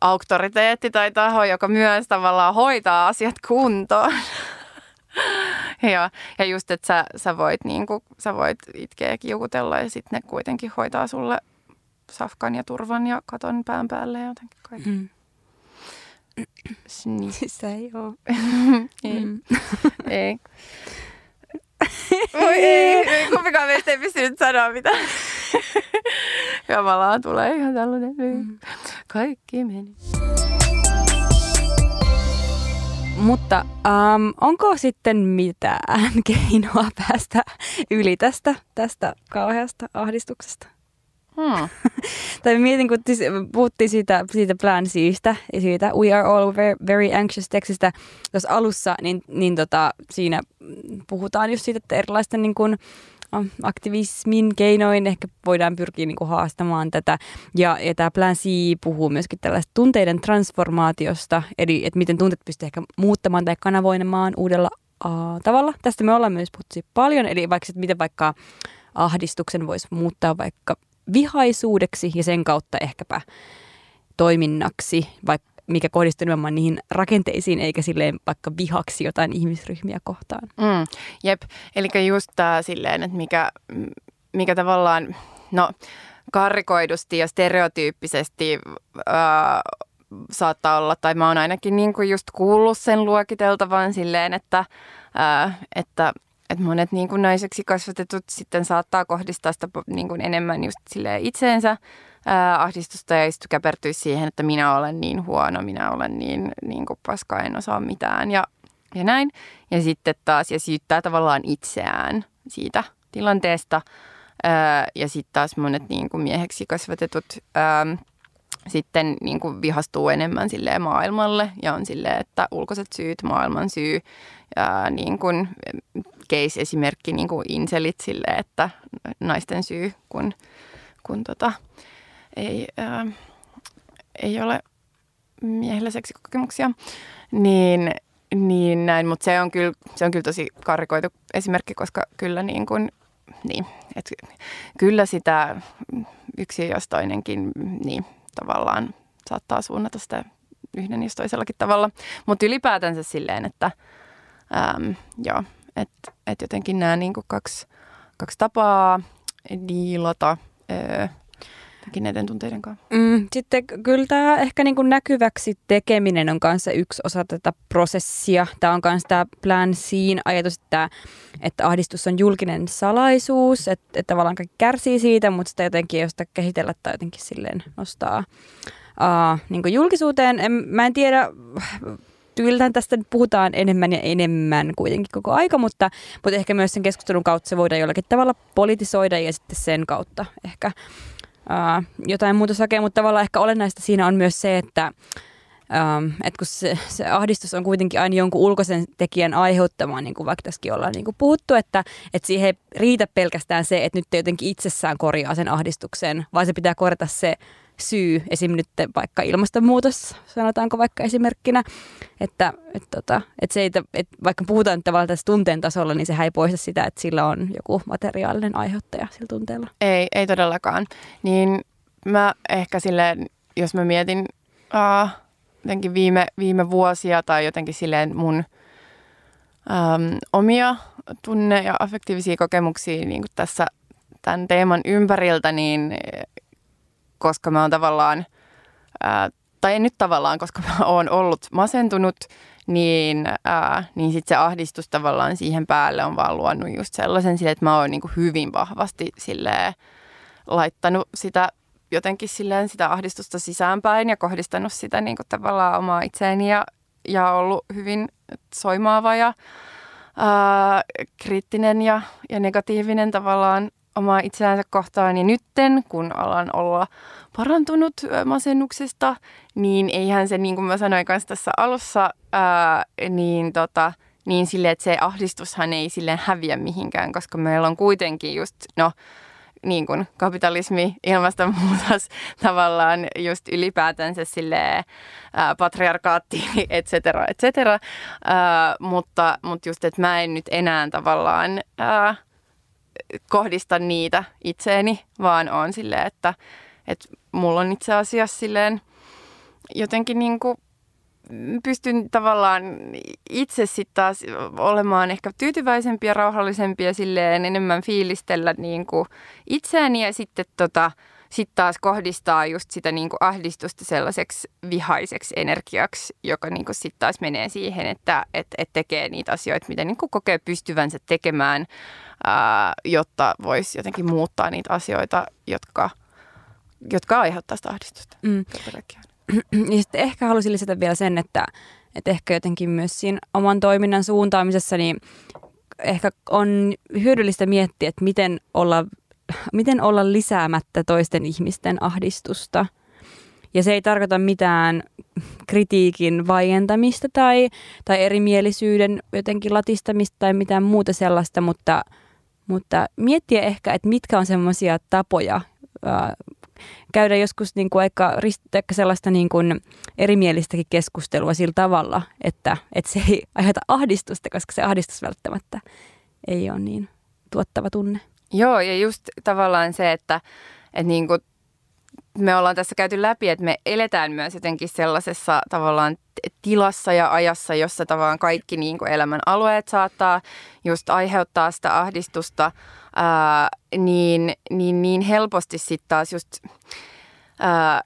auktoriteetti tai taho, joka myös tavallaan hoitaa asiat kuntoon. ja just, että sä voit itkeä ja kiukutella ja sitten ne kuitenkin hoitaa sulle safkan ja turvan ja katon pään päälle ja jotenkin kaikki. Se ei ole. Ei. Voi ei, kumpikaan meistä ei pystynyt sanoa mitään. Kamalaa tulee ihan tällainen. Kaikki meni. Mutta onko sitten mitään keinoa päästä yli tästä kauheasta ahdistuksesta? Tai mietin, kun puhuttiin siitä Plan C:stä ja siitä We Are All Very Anxious -tekstistä tuossa alussa, niin siinä puhutaan just siitä, että erilaisten niin kuin aktivismin keinoin ehkä voidaan pyrkiä niin kuin haastamaan tätä. Ja tämä Plan C puhuu myöskin tällaista tunteiden transformaatiosta, eli että miten tunteet pystyy ehkä muuttamaan tai kanavoimaan uudella tavalla. Tästä me ollaan myös puhuttu paljon, eli vaikka miten vaikka ahdistuksen voisi muuttaa vaikka vihaisuudeksi ja sen kautta ehkäpä toiminnaksi, mikä kohdistuu nimenomaan niihin rakenteisiin eikä silleen vaikka vihaksi jotain ihmisryhmiä kohtaan. Jep, eli just tämä silleen, että mikä tavallaan karrikoidusti ja stereotyyppisesti saattaa olla, tai mä oon ainakin niinku just kuullut sen luokiteltavan silleen, että monet niin kuin naiseksi kasvatetut sitten saattaa kohdistaa sitä niin kuin enemmän just silleen itseensä ahdistusta ja sitten käpertyä siihen, että minä olen niin huono, minä olen niin kuin paska, en osaa mitään ja näin. Ja sitten taas ja syyttää tavallaan itseään siitä tilanteesta. Ja sitten taas monet niin kuin mieheksi kasvatetut sitten niin kuin vihastuu enemmän silleen maailmalle ja on silleen, että ulkoiset syyt, maailman syy. Ja niin kuin case-esimerkki niin kuin inselit silleen, että naisten syy, kun ei ole miehillä seksikokemuksia, niin näin, mutta se on kyllä tosi karrikoitu esimerkki, koska kyllä niin kuin niin, että kyllä sitä yksi jos toinenkin niin tavallaan saattaa suunnata sitä yhden jos toisellakin tavalla, mutta ylipäätänsä silleen, että et jotenkin nämä niin kuin kaksi tapaa diilata näiden tunteiden kanssa. Sitten kyllä tämä ehkä niin kuin näkyväksi tekeminen on kanssa yksi osa tätä prosessia. Tämä on myös tämä Plan C:n ajatus, että ahdistus on julkinen salaisuus, että tavallaan kaikki kärsii siitä, mutta sitä jotenkin ei sitä kehitellä tai jotenkin silleen nostaa niin kuin julkisuuteen. Mä en tiedä, tyyliltään tästä puhutaan enemmän ja enemmän kuitenkin koko aika, mutta ehkä myös sen keskustelun kautta se voidaan jollakin tavalla politisoida ja sitten sen kautta ehkä jotain muuta hakee, mutta tavallaan ehkä olennaista siinä on myös se, että kun se ahdistus on kuitenkin aina jonkun ulkoisen tekijän aiheuttamaa, niin kuin vaikka tässäkin ollaan niin kuin puhuttu, että siihen ei riitä pelkästään se, että nyt te jotenkin itsessään korjaa sen ahdistuksen, vaan se pitää korjata se syy, esimerkiksi nyt vaikka ilmastonmuutos, sanotaanko vaikka esimerkkinä, että, se ei, että vaikka puhutaan tavallaan tässä tunteen tasolla, niin sehän ei poista sitä, että sillä on joku materiaalinen aiheuttaja sillä tunteella. Ei todellakaan. Niin mä ehkä silleen, jos mä mietin jotenkin viime vuosia tai jotenkin silleen mun omia tunne- ja affektiivisia kokemuksia niin kuin tässä tämän teeman ympäriltä, niin koska mä oon tavallaan, tai en nyt tavallaan, koska mä oon ollut masentunut, niin sitten se ahdistus tavallaan siihen päälle on vaan luonut just sellaisen sille, että mä oon niinku hyvin vahvasti silleen laittanut sitä jotenkin silleen sitä ahdistusta sisäänpäin ja kohdistanut sitä niinku tavallaan omaa itseäni ja ollut hyvin soimaava ja kriittinen ja negatiivinen tavallaan omaa itseänsä kohtaan, niin nytten, kun alan olla parantunut masennuksesta, niin eihän se, niin kuin mä sanoin kanssa tässä alussa, niin silleen, että se ahdistushan ei silleen häviä mihinkään, koska meillä on kuitenkin just, niin kuin kapitalismi, ilmastonmuutos, tavallaan just ylipäätänsä silleen patriarkaatti, et cetera, et cetera. Mutta just, että mä en nyt enää tavallaan kohdista niitä itseeni, vaan on silleen, että mulla on itse asiassa silleen jotenkin niinku pystyn tavallaan itse sitten taas olemaan ehkä tyytyväisempi ja rauhallisempi ja silleen enemmän fiilistellä niinku itseäni ja sitten sitten taas kohdistaa just sitä niinku ahdistusta sellaiseksi vihaiseksi energiaksi, joka niinku sitten taas menee siihen, että et tekee niitä asioita, mitä niinku kokee pystyvänsä tekemään, jotta voisi jotenkin muuttaa niitä asioita, jotka aiheuttaa sitä ahdistusta. Ja sitten ehkä halusin lisätä vielä sen, että ehkä jotenkin myös siinä oman toiminnan suuntaamisessa niin ehkä on hyödyllistä miettiä, että miten olla lisäämättä toisten ihmisten ahdistusta. Ja se ei tarkoita mitään kritiikin vaientamista tai erimielisyyden jotenkin latistamista tai mitään muuta sellaista, mutta miettiä ehkä, että mitkä on semmoisia tapoja käydä joskus niin kuin aika sellaista niin kuin erimielistäkin keskustelua sillä tavalla, että se ei aiheuta ahdistusta, koska se ahdistus välttämättä ei ole niin tuottava tunne. Joo, ja just tavallaan se, että niin kuin me ollaan tässä käyty läpi, että me eletään myös jotenkin sellaisessa tavallaan tilassa ja ajassa, jossa tavallaan kaikki niin kuin elämän alueet saattaa just aiheuttaa sitä ahdistusta, niin helposti sitten taas just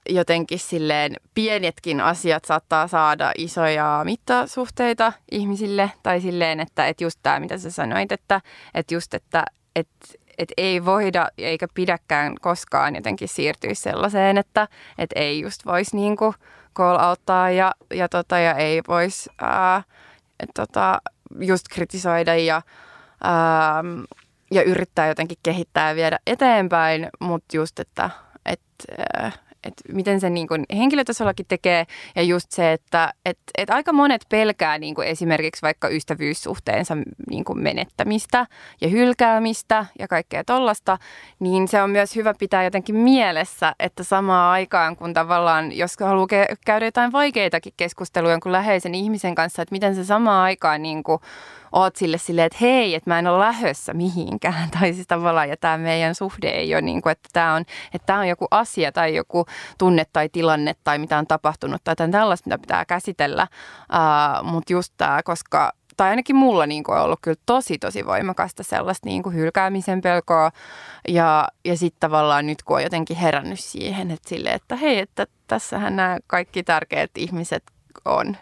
jotenkin silleen pienetkin asiat saattaa saada isoja mittasuhteita ihmisille tai silleen, että just tämä, mitä sä sanoit, että just, että että ei voida eikä pidäkään koskaan jotenkin siirtyä sellaiseen, että ei just voisi niinku call-outtaa ja ei voisi just kritisoida ja yrittää jotenkin kehittää ja viedä eteenpäin, mutta just, että miten se niin kuin henkilötasollakin tekee ja just se, että aika monet pelkää niin kuin esimerkiksi vaikka ystävyyssuhteensa niin kuin menettämistä ja hylkäämistä ja kaikkea tollasta, niin se on myös hyvä pitää jotenkin mielessä, että samaan aikaan kun tavallaan, jos haluaa käydä jotain vaikeitakin keskusteluja jonkun läheisen ihmisen kanssa, että miten se samaan aikaan niin kuin oot sille silleen, että hei, että mä en ole lähdössä mihinkään. Tai siis tavallaan, ja tämä meidän suhde ei ole niin kuin, että tämä on joku asia tai joku tunne tai tilanne tai mitä on tapahtunut tai tällaista, mitä pitää käsitellä. Mutta just tämä, koska, tai ainakin mulla niin kuin on ollut kyllä tosi voimakasta sellaista niin kuin hylkäämisen pelkoa. Ja sitten tavallaan nyt, kun on jotenkin herännyt siihen, että silleen, että hei, että tässähän nämä kaikki tärkeät ihmiset on.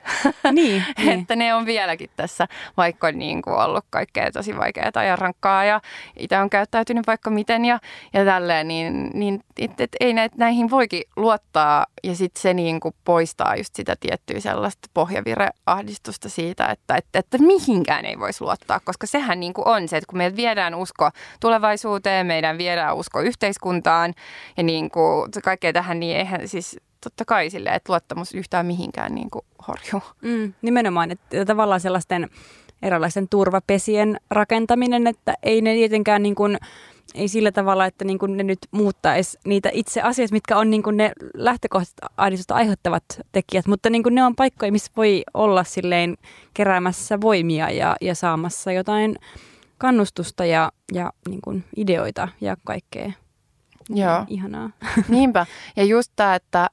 Niin, että ne on vieläkin tässä, vaikka on niin kuin ollut kaikkea tosi vaikeaa ja rankkaa ja itse on käyttäytynyt vaikka miten ja tälleen, niin et ei näihin voikin luottaa ja sitten se niin kuin poistaa just sitä tiettyä sellaista pohjavireahdistusta siitä, että mihinkään ei voisi luottaa, koska sehän niin kuin on se, että kun meiltä viedään usko tulevaisuuteen, meidän viedään usko yhteiskuntaan ja niin kuin kaikkea tähän, niin eihän siis totta kai silleen, että luottamus yhtään mihinkään niin kuin horjuu. Nimenomaan, että tavallaan sellaisten erilaisten turvapesien rakentaminen, että ei ne tietenkään niin kuin, ei sillä tavalla, että niin kuin ne nyt muuttaisi niitä itse asioita, mitkä on niin kuin ne lähtökohtaiset ahdistusta aiheuttavat tekijät, mutta niin kuin ne on paikkoja, missä voi olla silleen keräämässä voimia ja saamassa jotain kannustusta ja niin kuin ideoita ja kaikkea. Joo. Ihanaa. Niinpä. Ja just tämä, että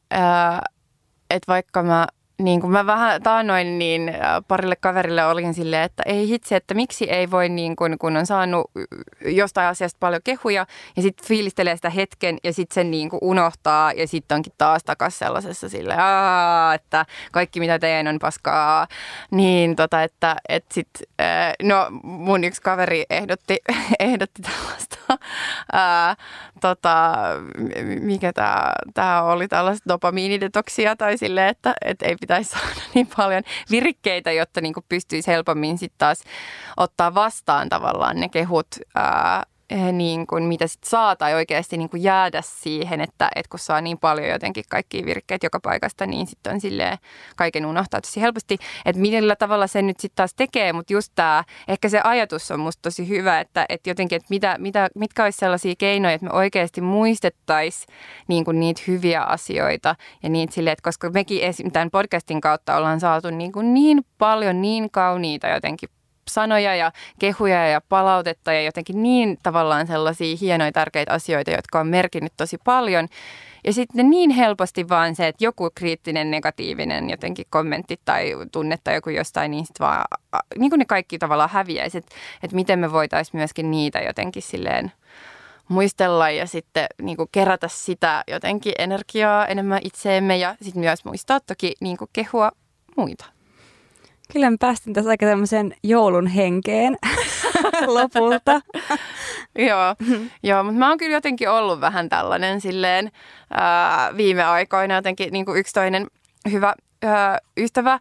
vaikka mä, niin kuin mä vähän taannoin, niin parille kaverille olin silleen, että ei hitse, että miksi ei voi, niin kun on saanut jostain asiasta paljon kehuja ja sitten fiilistelee sitä hetken ja sitten sen niin kuin unohtaa ja sitten onkin taas takaisin sellaisessa silleen, että kaikki mitä teen on paskaa. Niin että sit, no mun yksi kaveri ehdotti tällaista. Mikä tämä oli, tällaista dopamiinidetoksia tai silleen, että et ei pitäisi saada niin paljon virikkeitä, jotta niinku pystyisi helpommin sitten taas ottaa vastaan tavallaan ne kehut, niin kuin mitä sitten saa tai oikeasti niin kuin jäädä siihen, että kun saa niin paljon jotenkin kaikkia virkkeitä joka paikasta, niin sitten on silleen kaiken unohtaa tosi helposti, että millä tavalla se nyt sitten taas tekee, mutta just tämä, ehkä se ajatus on musta tosi hyvä, että jotenkin, että mitkä olisi sellaisia keinoja, että me oikeasti muistettaisiin niin kuin niitä hyviä asioita ja niitä silleen, että koska mekin tämän podcastin kautta ollaan saatu niin paljon niin kauniita jotenkin sanoja ja kehuja ja palautetta ja jotenkin niin tavallaan sellaisia hienoja tärkeitä asioita, jotka on merkinnyt tosi paljon. Ja sitten niin helposti vaan se, että joku kriittinen, negatiivinen jotenkin kommentti tai tunne tai joku jostain, niin sitten vaan niin kuin ne kaikki tavallaan häviäisi, että miten me voitaisiin myöskin niitä jotenkin silleen muistella ja sitten niin kuin kerätä sitä jotenkin energiaa enemmän itseemme ja sitten myös muistaa toki niin kuin kehua muita. Kyllä me päästiin tässä aika tämmöiseen joulun henkeen lopulta. Joo, mutta mä oon kyllä jotenkin ollut vähän tällainen silleen viime aikoina jotenkin niin kuin yksi toinen hyvä ystävä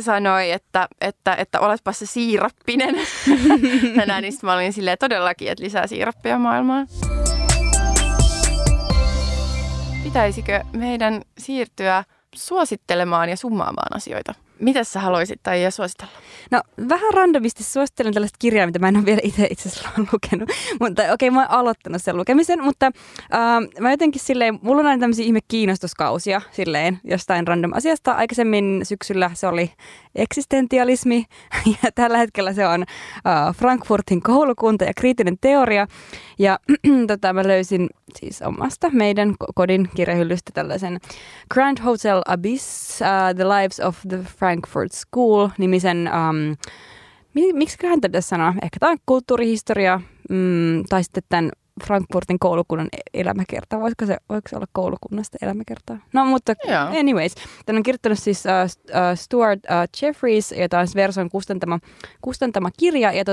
sanoi, että oletpa se siirappinen tänään, niin sitten mä olin silleen todellakin, että lisää siirappia maailmaan. Pitäisikö meidän siirtyä suosittelemaan ja summaamaan asioita? Mitä sä haluaisit tai suositella? No vähän randomisti suosittelen tällaista kirjaa, mitä mä en ole vielä itse asiassa lukenut. Mutta okei, mä oon aloittanut sen lukemisen, mutta mä jotenkin silleen, mulla on aina tämmöisiä ihme kiinnostuskausia silleen jostain random asiasta. Aikaisemmin syksyllä se oli eksistentialismi ja tällä hetkellä se on Frankfurtin koulukunta ja kriittinen teoria. Ja mä löysin siis omasta meidän kodin kirjahyllystä tällaisen Grand Hotel Abyss, The Lives of the Frankfurt School-nimisen, miksiköhän tätä sanoa? Ehkä tämä on kulttuurihistoria, tai sitten tämän Frankfurtin koulukunnan elämäkertaa. Voiko se olla koulukunnasta elämäkertaa? No, mutta anyways. Tämän on kirjoittanut siis Stuart Jeffries, ja tämä on Verson kustantama kirja. Ja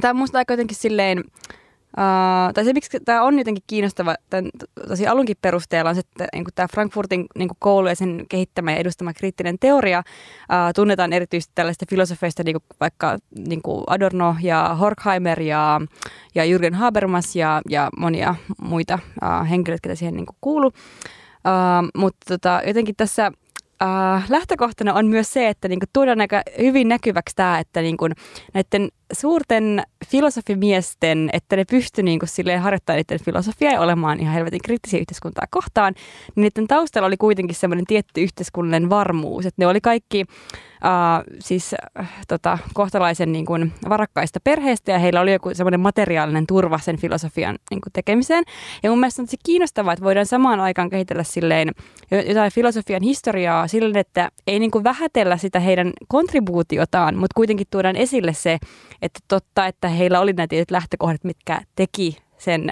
tämä on musta aika jotenkin silleen Tai se, miksi tämä on jotenkin kiinnostava tämän tosi alunkin perusteella, on se, että niin tämä Frankfurtin niin koulu ja sen kehittämä ja edustama kriittinen teoria tunnetaan erityisesti tällaista filosofeista, niin vaikka niin Adorno ja Horkheimer ja Jürgen Habermas ja monia muita henkilöitä, jotka siihen niin kuuluu. Mutta jotenkin tässä lähtökohtana on myös se, että niin tuodaan aika hyvin näkyväksi tämä, että niin näiden suurten filosofimiesten, että ne pystyy niin harjoittamaan niiden filosofiaa ja olemaan ihan helvetin kriittisiä yhteiskuntaa kohtaan, niin niiden taustalla oli kuitenkin semmoinen tietty yhteiskunnallinen varmuus, että ne oli kaikki kohtalaisen niin kuin varakkaista perheistä ja heillä oli joku semmoinen materiaalinen turva sen filosofian niin kuin tekemiseen. Ja mun mielestä on kiinnostavaa, että voidaan samaan aikaan kehitellä silleen jotain filosofian historiaa silleen, että ei niin kuin vähätellä sitä heidän kontribuutiotaan, mutta kuitenkin tuodaan esille se, että totta, että heillä oli näitä tietyt lähtökohdat, mitkä teki sen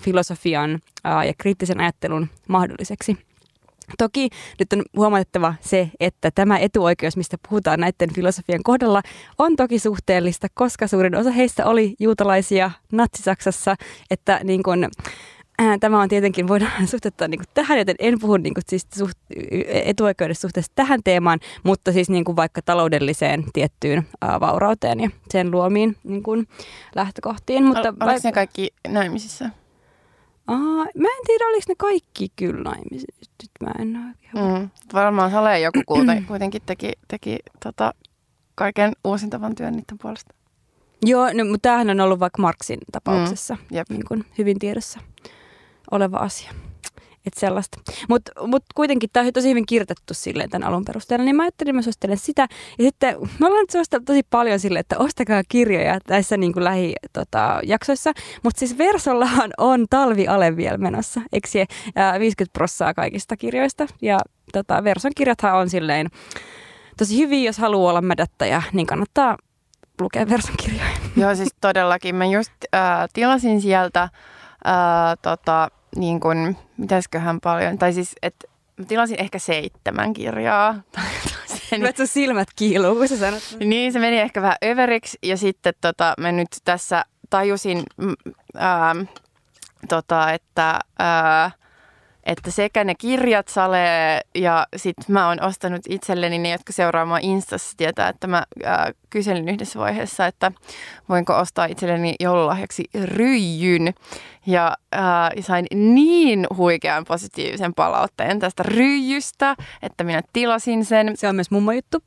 filosofian ja kriittisen ajattelun mahdolliseksi. Toki nyt on huomattava se, että tämä etuoikeus, mistä puhutaan näiden filosofian kohdalla, on toki suhteellista, koska suurin osa heistä oli juutalaisia Natsi-Saksassa, että niin kuin tämä on tietenkin, voidaan suhteuttaa niin kuin tähän, joten en puhu niin kuin siis etuoikeudessa suhteessa tähän teemaan, mutta siis niin kuin vaikka taloudelliseen tiettyyn vaurauteen ja sen luomiin niin kuin lähtökohtiin. Oliko ne kaikki naimisissa? Mä en tiedä, oliko ne kaikki kyllä naimisissa. Nyt mä en ole ihan... Varmaan Hale joku kuitenkin teki kaiken uusintavan työn niiden puolesta. Joo, no, mutta tämähän on ollut vaikka Marxin tapauksessa niin kuin hyvin tiedossa oleva asia. Että sellaista. Mut kuitenkin tämä on tosi hyvin kirjoitettu silleen tämän alun perusteella, niin mä ajattelin, että mä suosittelen sitä. Ja sitten me ollaan nyt suositella tosi paljon silleen, että ostakaa kirjoja tässä niin kuin lähijaksoissa. Mutta siis Versollahan on talviale vielä menossa, eikö se 50% kaikista kirjoista. Ja Verson kirjathan on silleen tosi hyviä, jos haluaa olla mädättäjä, niin kannattaa lukea Verson kirjoja. Joo, siis todellakin. Mä just tilasin sieltä niin kuin, mitäsköhän paljon, tai siis, että mä tilasin ehkä 7 kirjaa. Hyvät sun silmät kiiluu, kun sä sanot. Niin, se meni ehkä vähän överiksi, ja sitten mä nyt tässä tajusin, että sekä ne kirjat salee, ja sit mä oon ostanut itselleni ne, jotka seuraa mua Instassa, tietää, että mä kyselin yhdessä vaiheessa, että voinko ostaa itselleni joululahjaksi ryijyn. Ja sain niin huikean positiivisen palautteen tästä ryijystä, että minä tilasin sen. Se on myös mummo juttu.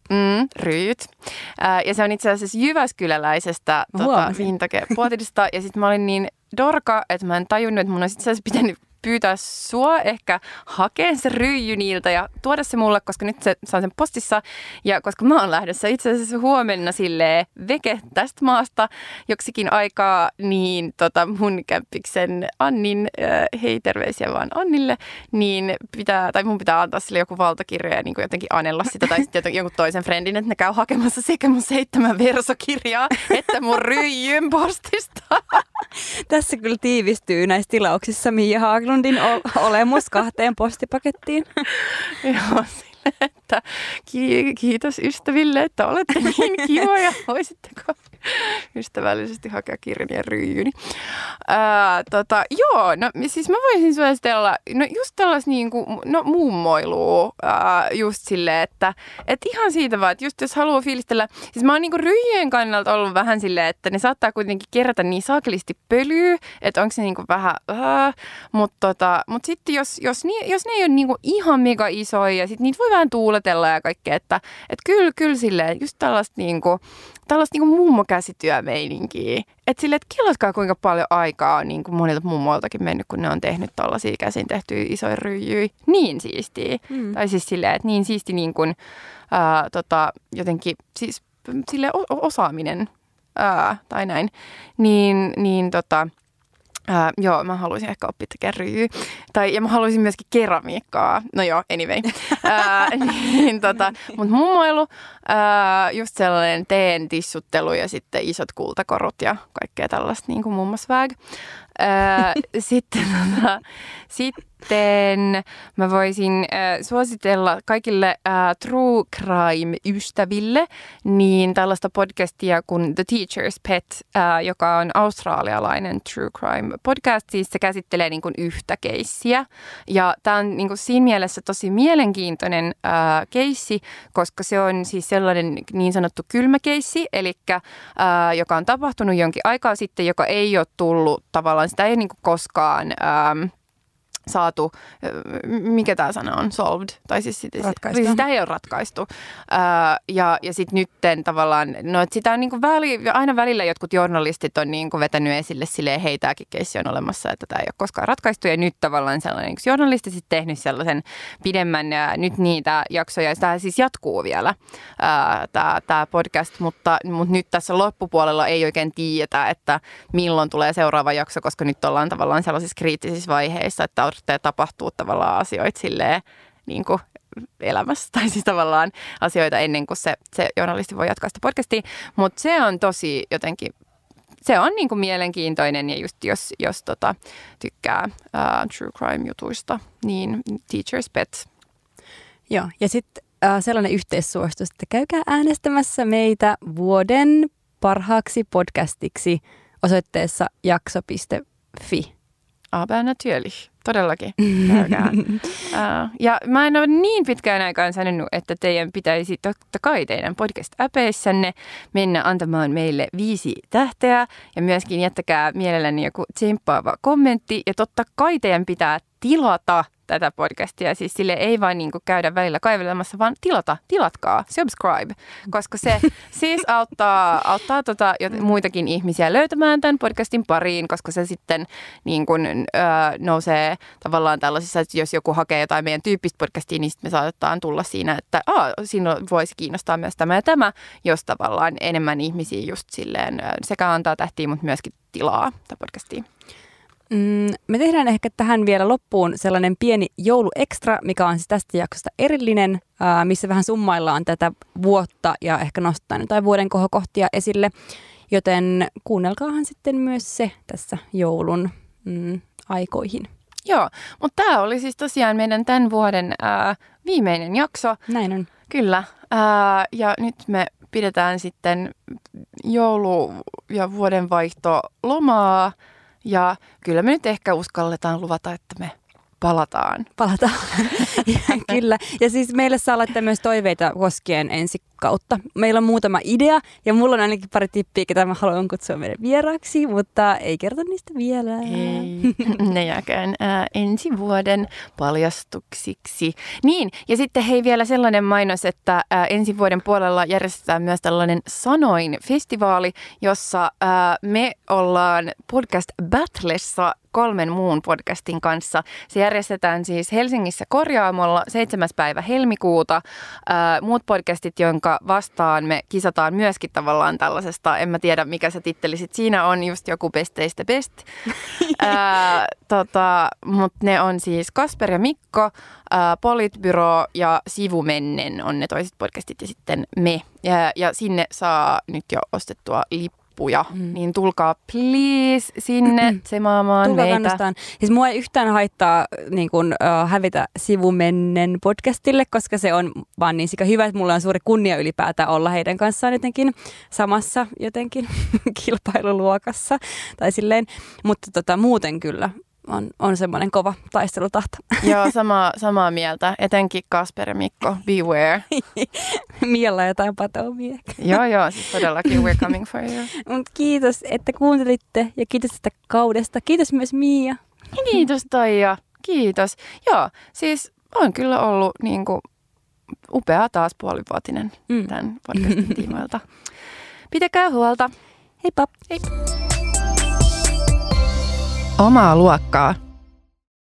Ryijyt. Ja se on itse asiassa jyväskyläläisestä hintakepuotidista. Ja sit mä olin niin dorka, että mä en tajunnut, että mun olisi itse asiassa pitänyt pyytää sua ehkä hakea se ryijy niiltä ja tuoda se mulle, koska nyt se saan sen postissa. Ja koska mä oon lähdössä itse asiassa huomenna silleen veke tästä maasta joksikin aikaa, niin mun kämpiksen Annin, hei terveisiä vaan Annille, niin mun pitää antaa sille joku valtakirja ja niin kuin jotenkin anella sitä tai sitten jonkun toisen friendin, että ne käy hakemassa sekä mun 7 versokirjaa että mun ryijyn postista. Tässä kyllä tiivistyy näissä tilauksissa Minja Haaglundin olemus 2 postipakettiin. Joo, sille, että kiitos ystäville, että olette niin kivoja. Voisitteko ystävällisesti hakea kirjan ja ryijyni? Joo, no siis mä voisin suositella, no just tällas niinku, no mummoilua just silleen, että ihan siitä vaan, että just jos haluaa fiilistellä, siis mä oon niinku ryijyjen kannalta ollut vähän silleen, että ne saattaa kuitenkin kerätä niin saklisti pölyä, että onko se niinku vähän, mutta sitten jos ne ei ole niinku ihan mega isoja, ja sit niitä voi vähän tuuletella ja kaikkea, että kyllä silleen, just tällaista niinku mummokäsityömeininkiä. Että silleen, että kellatkaa kuinka paljon aikaa on niin kuin monilta mummoiltakin mennyt, kun ne on tehnyt tällaisia käsin tehtyjä isoja ryijyjä. Niin siistiä. Tai siis silleen, että niin siisti niin kuin, jotenkin siis silleen osaaminen tai näin. Joo, mä haluaisin ehkä oppia tekemään ryijyä. Ja mä haluaisin myöskin keramiikkaa. No joo, anyway. Mut mummoilu, just sellainen teen tissuttelu ja sitten isot kultakorut ja kaikkea tällaista niin kuin mummosväg. Sitten mä voisin suositella kaikille true crime-ystäville niin tällaista podcastia kuin The Teacher's Pet, joka on australialainen true crime podcast. Siis se käsittelee niin kuin yhtä keissiä. Ja tää on niin kuin siinä mielessä tosi mielenkiintoinen keissi, koska se on siis sellainen niin sanottu kylmäkeissi, eli joka on tapahtunut jonkin aikaa sitten, joka ei ole tullut tavallaan, sitä ei niin kuin koskaan saatu, mikä tämä sana on, solved, tai siis sitä ei ole ratkaistu. Ja sitten nytten tavallaan, no että sitä on niinku aina välillä jotkut journalistit on niinku vetänyt esille silleen, hei tämäkin keissi on olemassa, että tämä ei ole koskaan ratkaistu. Ja nyt tavallaan sellainen yksi journalisti sitten tehnyt sellaisen pidemmän, nyt niitä jaksoja, ja tämä siis jatkuu vielä, tämä podcast, mutta nyt tässä loppupuolella ei oikein tiedetä, että milloin tulee seuraava jakso, koska nyt ollaan tavallaan sellaisissa kriittisissä vaiheissa, että tapahtuu tavallaan asioita silleen niin kuin elämässä, tai siis tavallaan asioita ennen kuin se journalisti voi jatkaa sitä podcastia, mutta se on tosi jotenkin, se on niin kuin mielenkiintoinen, ja just jos tykkää true crime jutuista, niin Teacher's Pet. Joo, ja sitten sellainen yhteissuositus, että käykää äänestämässä meitä vuoden parhaaksi podcastiksi osoitteessa jakso.fi. Aber natürlich. Todellakin. Ja mä en ole niin pitkään aikaan sanonut, että teidän pitäisi totta kai teidän podcast-äpeissänne mennä antamaan meille 5 tähteä ja myöskin jättäkää mielelläni joku tsemppaava kommentti. Ja totta kai teidän pitää tilata tätä podcastia. Siis sille ei vaan niin kuin käydä välillä kaivelemassa, vaan tilatkaa, subscribe, koska se siis auttaa muitakin ihmisiä löytämään tämän podcastin pariin, koska se sitten niin kuin, nousee tavallaan tällaisissa, että jos joku hakee jotain meidän tyyppistä podcastia, niin sitten me saatetaan tulla siinä, että siinä voisi kiinnostaa myös tämä ja tämä, jos tavallaan enemmän ihmisiä just silleen sekä antaa tähtiä, mutta myöskin tilaa tätä podcastia. Me tehdään ehkä tähän vielä loppuun sellainen pieni jouluekstra, mikä on siis tästä jaksosta erillinen, missä vähän summaillaan tätä vuotta ja ehkä nostetaan jotain vuoden kohokohtia esille. Joten kuunnelkaahan sitten myös se tässä joulun aikoihin. Joo, mutta tämä oli siis tosiaan meidän tämän vuoden viimeinen jakso. Näin on. Kyllä. Ja nyt me pidetään sitten joulu- ja vuodenvaihtolomaa. Ja kyllä me nyt ehkä uskalletaan luvata, että me palataan. Kyllä. Ja siis meille saa laittaa myös toiveita koskien ensi kautta. Meillä on muutama idea ja mulla on ainakin pari tippiä, ketä mä haluan kutsua meidän vieraaksi, mutta ei kerta niistä vielä. Ne jääkään ensi vuoden paljastuksiksi. Niin, ja sitten hei vielä sellainen mainos, että ensi vuoden puolella järjestetään myös tällainen Sanoin-festivaali, jossa me ollaan Podcast Battlessa 3 muun podcastin kanssa. Se järjestetään siis Helsingissä Korjaamolla 7. päivä helmikuuta. Muut podcastit, jonka vastaan me kisataan myöskin tavallaan tällaisesta, en mä tiedä mikä se titteli sit siinä on, just joku besteistä best. Mutta ne on siis Kasper ja Mikko, Politbyro ja Sivumennen on ne toiset podcastit ja sitten me. Ja sinne saa nyt jo ostettua lippuja. Niin tulkaa please sinne tsemaamaan meitä. Tulkaa kannustaan. Siis mua ei yhtään haittaa niin kun, hävitä Sivumennen podcastille, koska se on vaan niin sika hyvä, että mulla on suuri kunnia ylipäätään olla heidän kanssaan jotenkin samassa jotenkin kilpailuluokassa. Tai silleen, mutta muuten kyllä. On semmoinen kova taistelutahto. Joo, samaa mieltä. Etenkin Kasper ja Mikko, beware. Miellä jotain patoumia. Joo, siis todellakin we're coming for you. Mut kiitos, että kuuntelitte ja kiitos tästä kaudesta. Kiitos myös Mia. Kiitos Taija, kiitos. Joo, siis on kyllä ollut niinku upea taas puolivuotinen tämän podcastin tiimoilta. Pitäkää huolta. Heippa. Hei. Omaa luokkaa.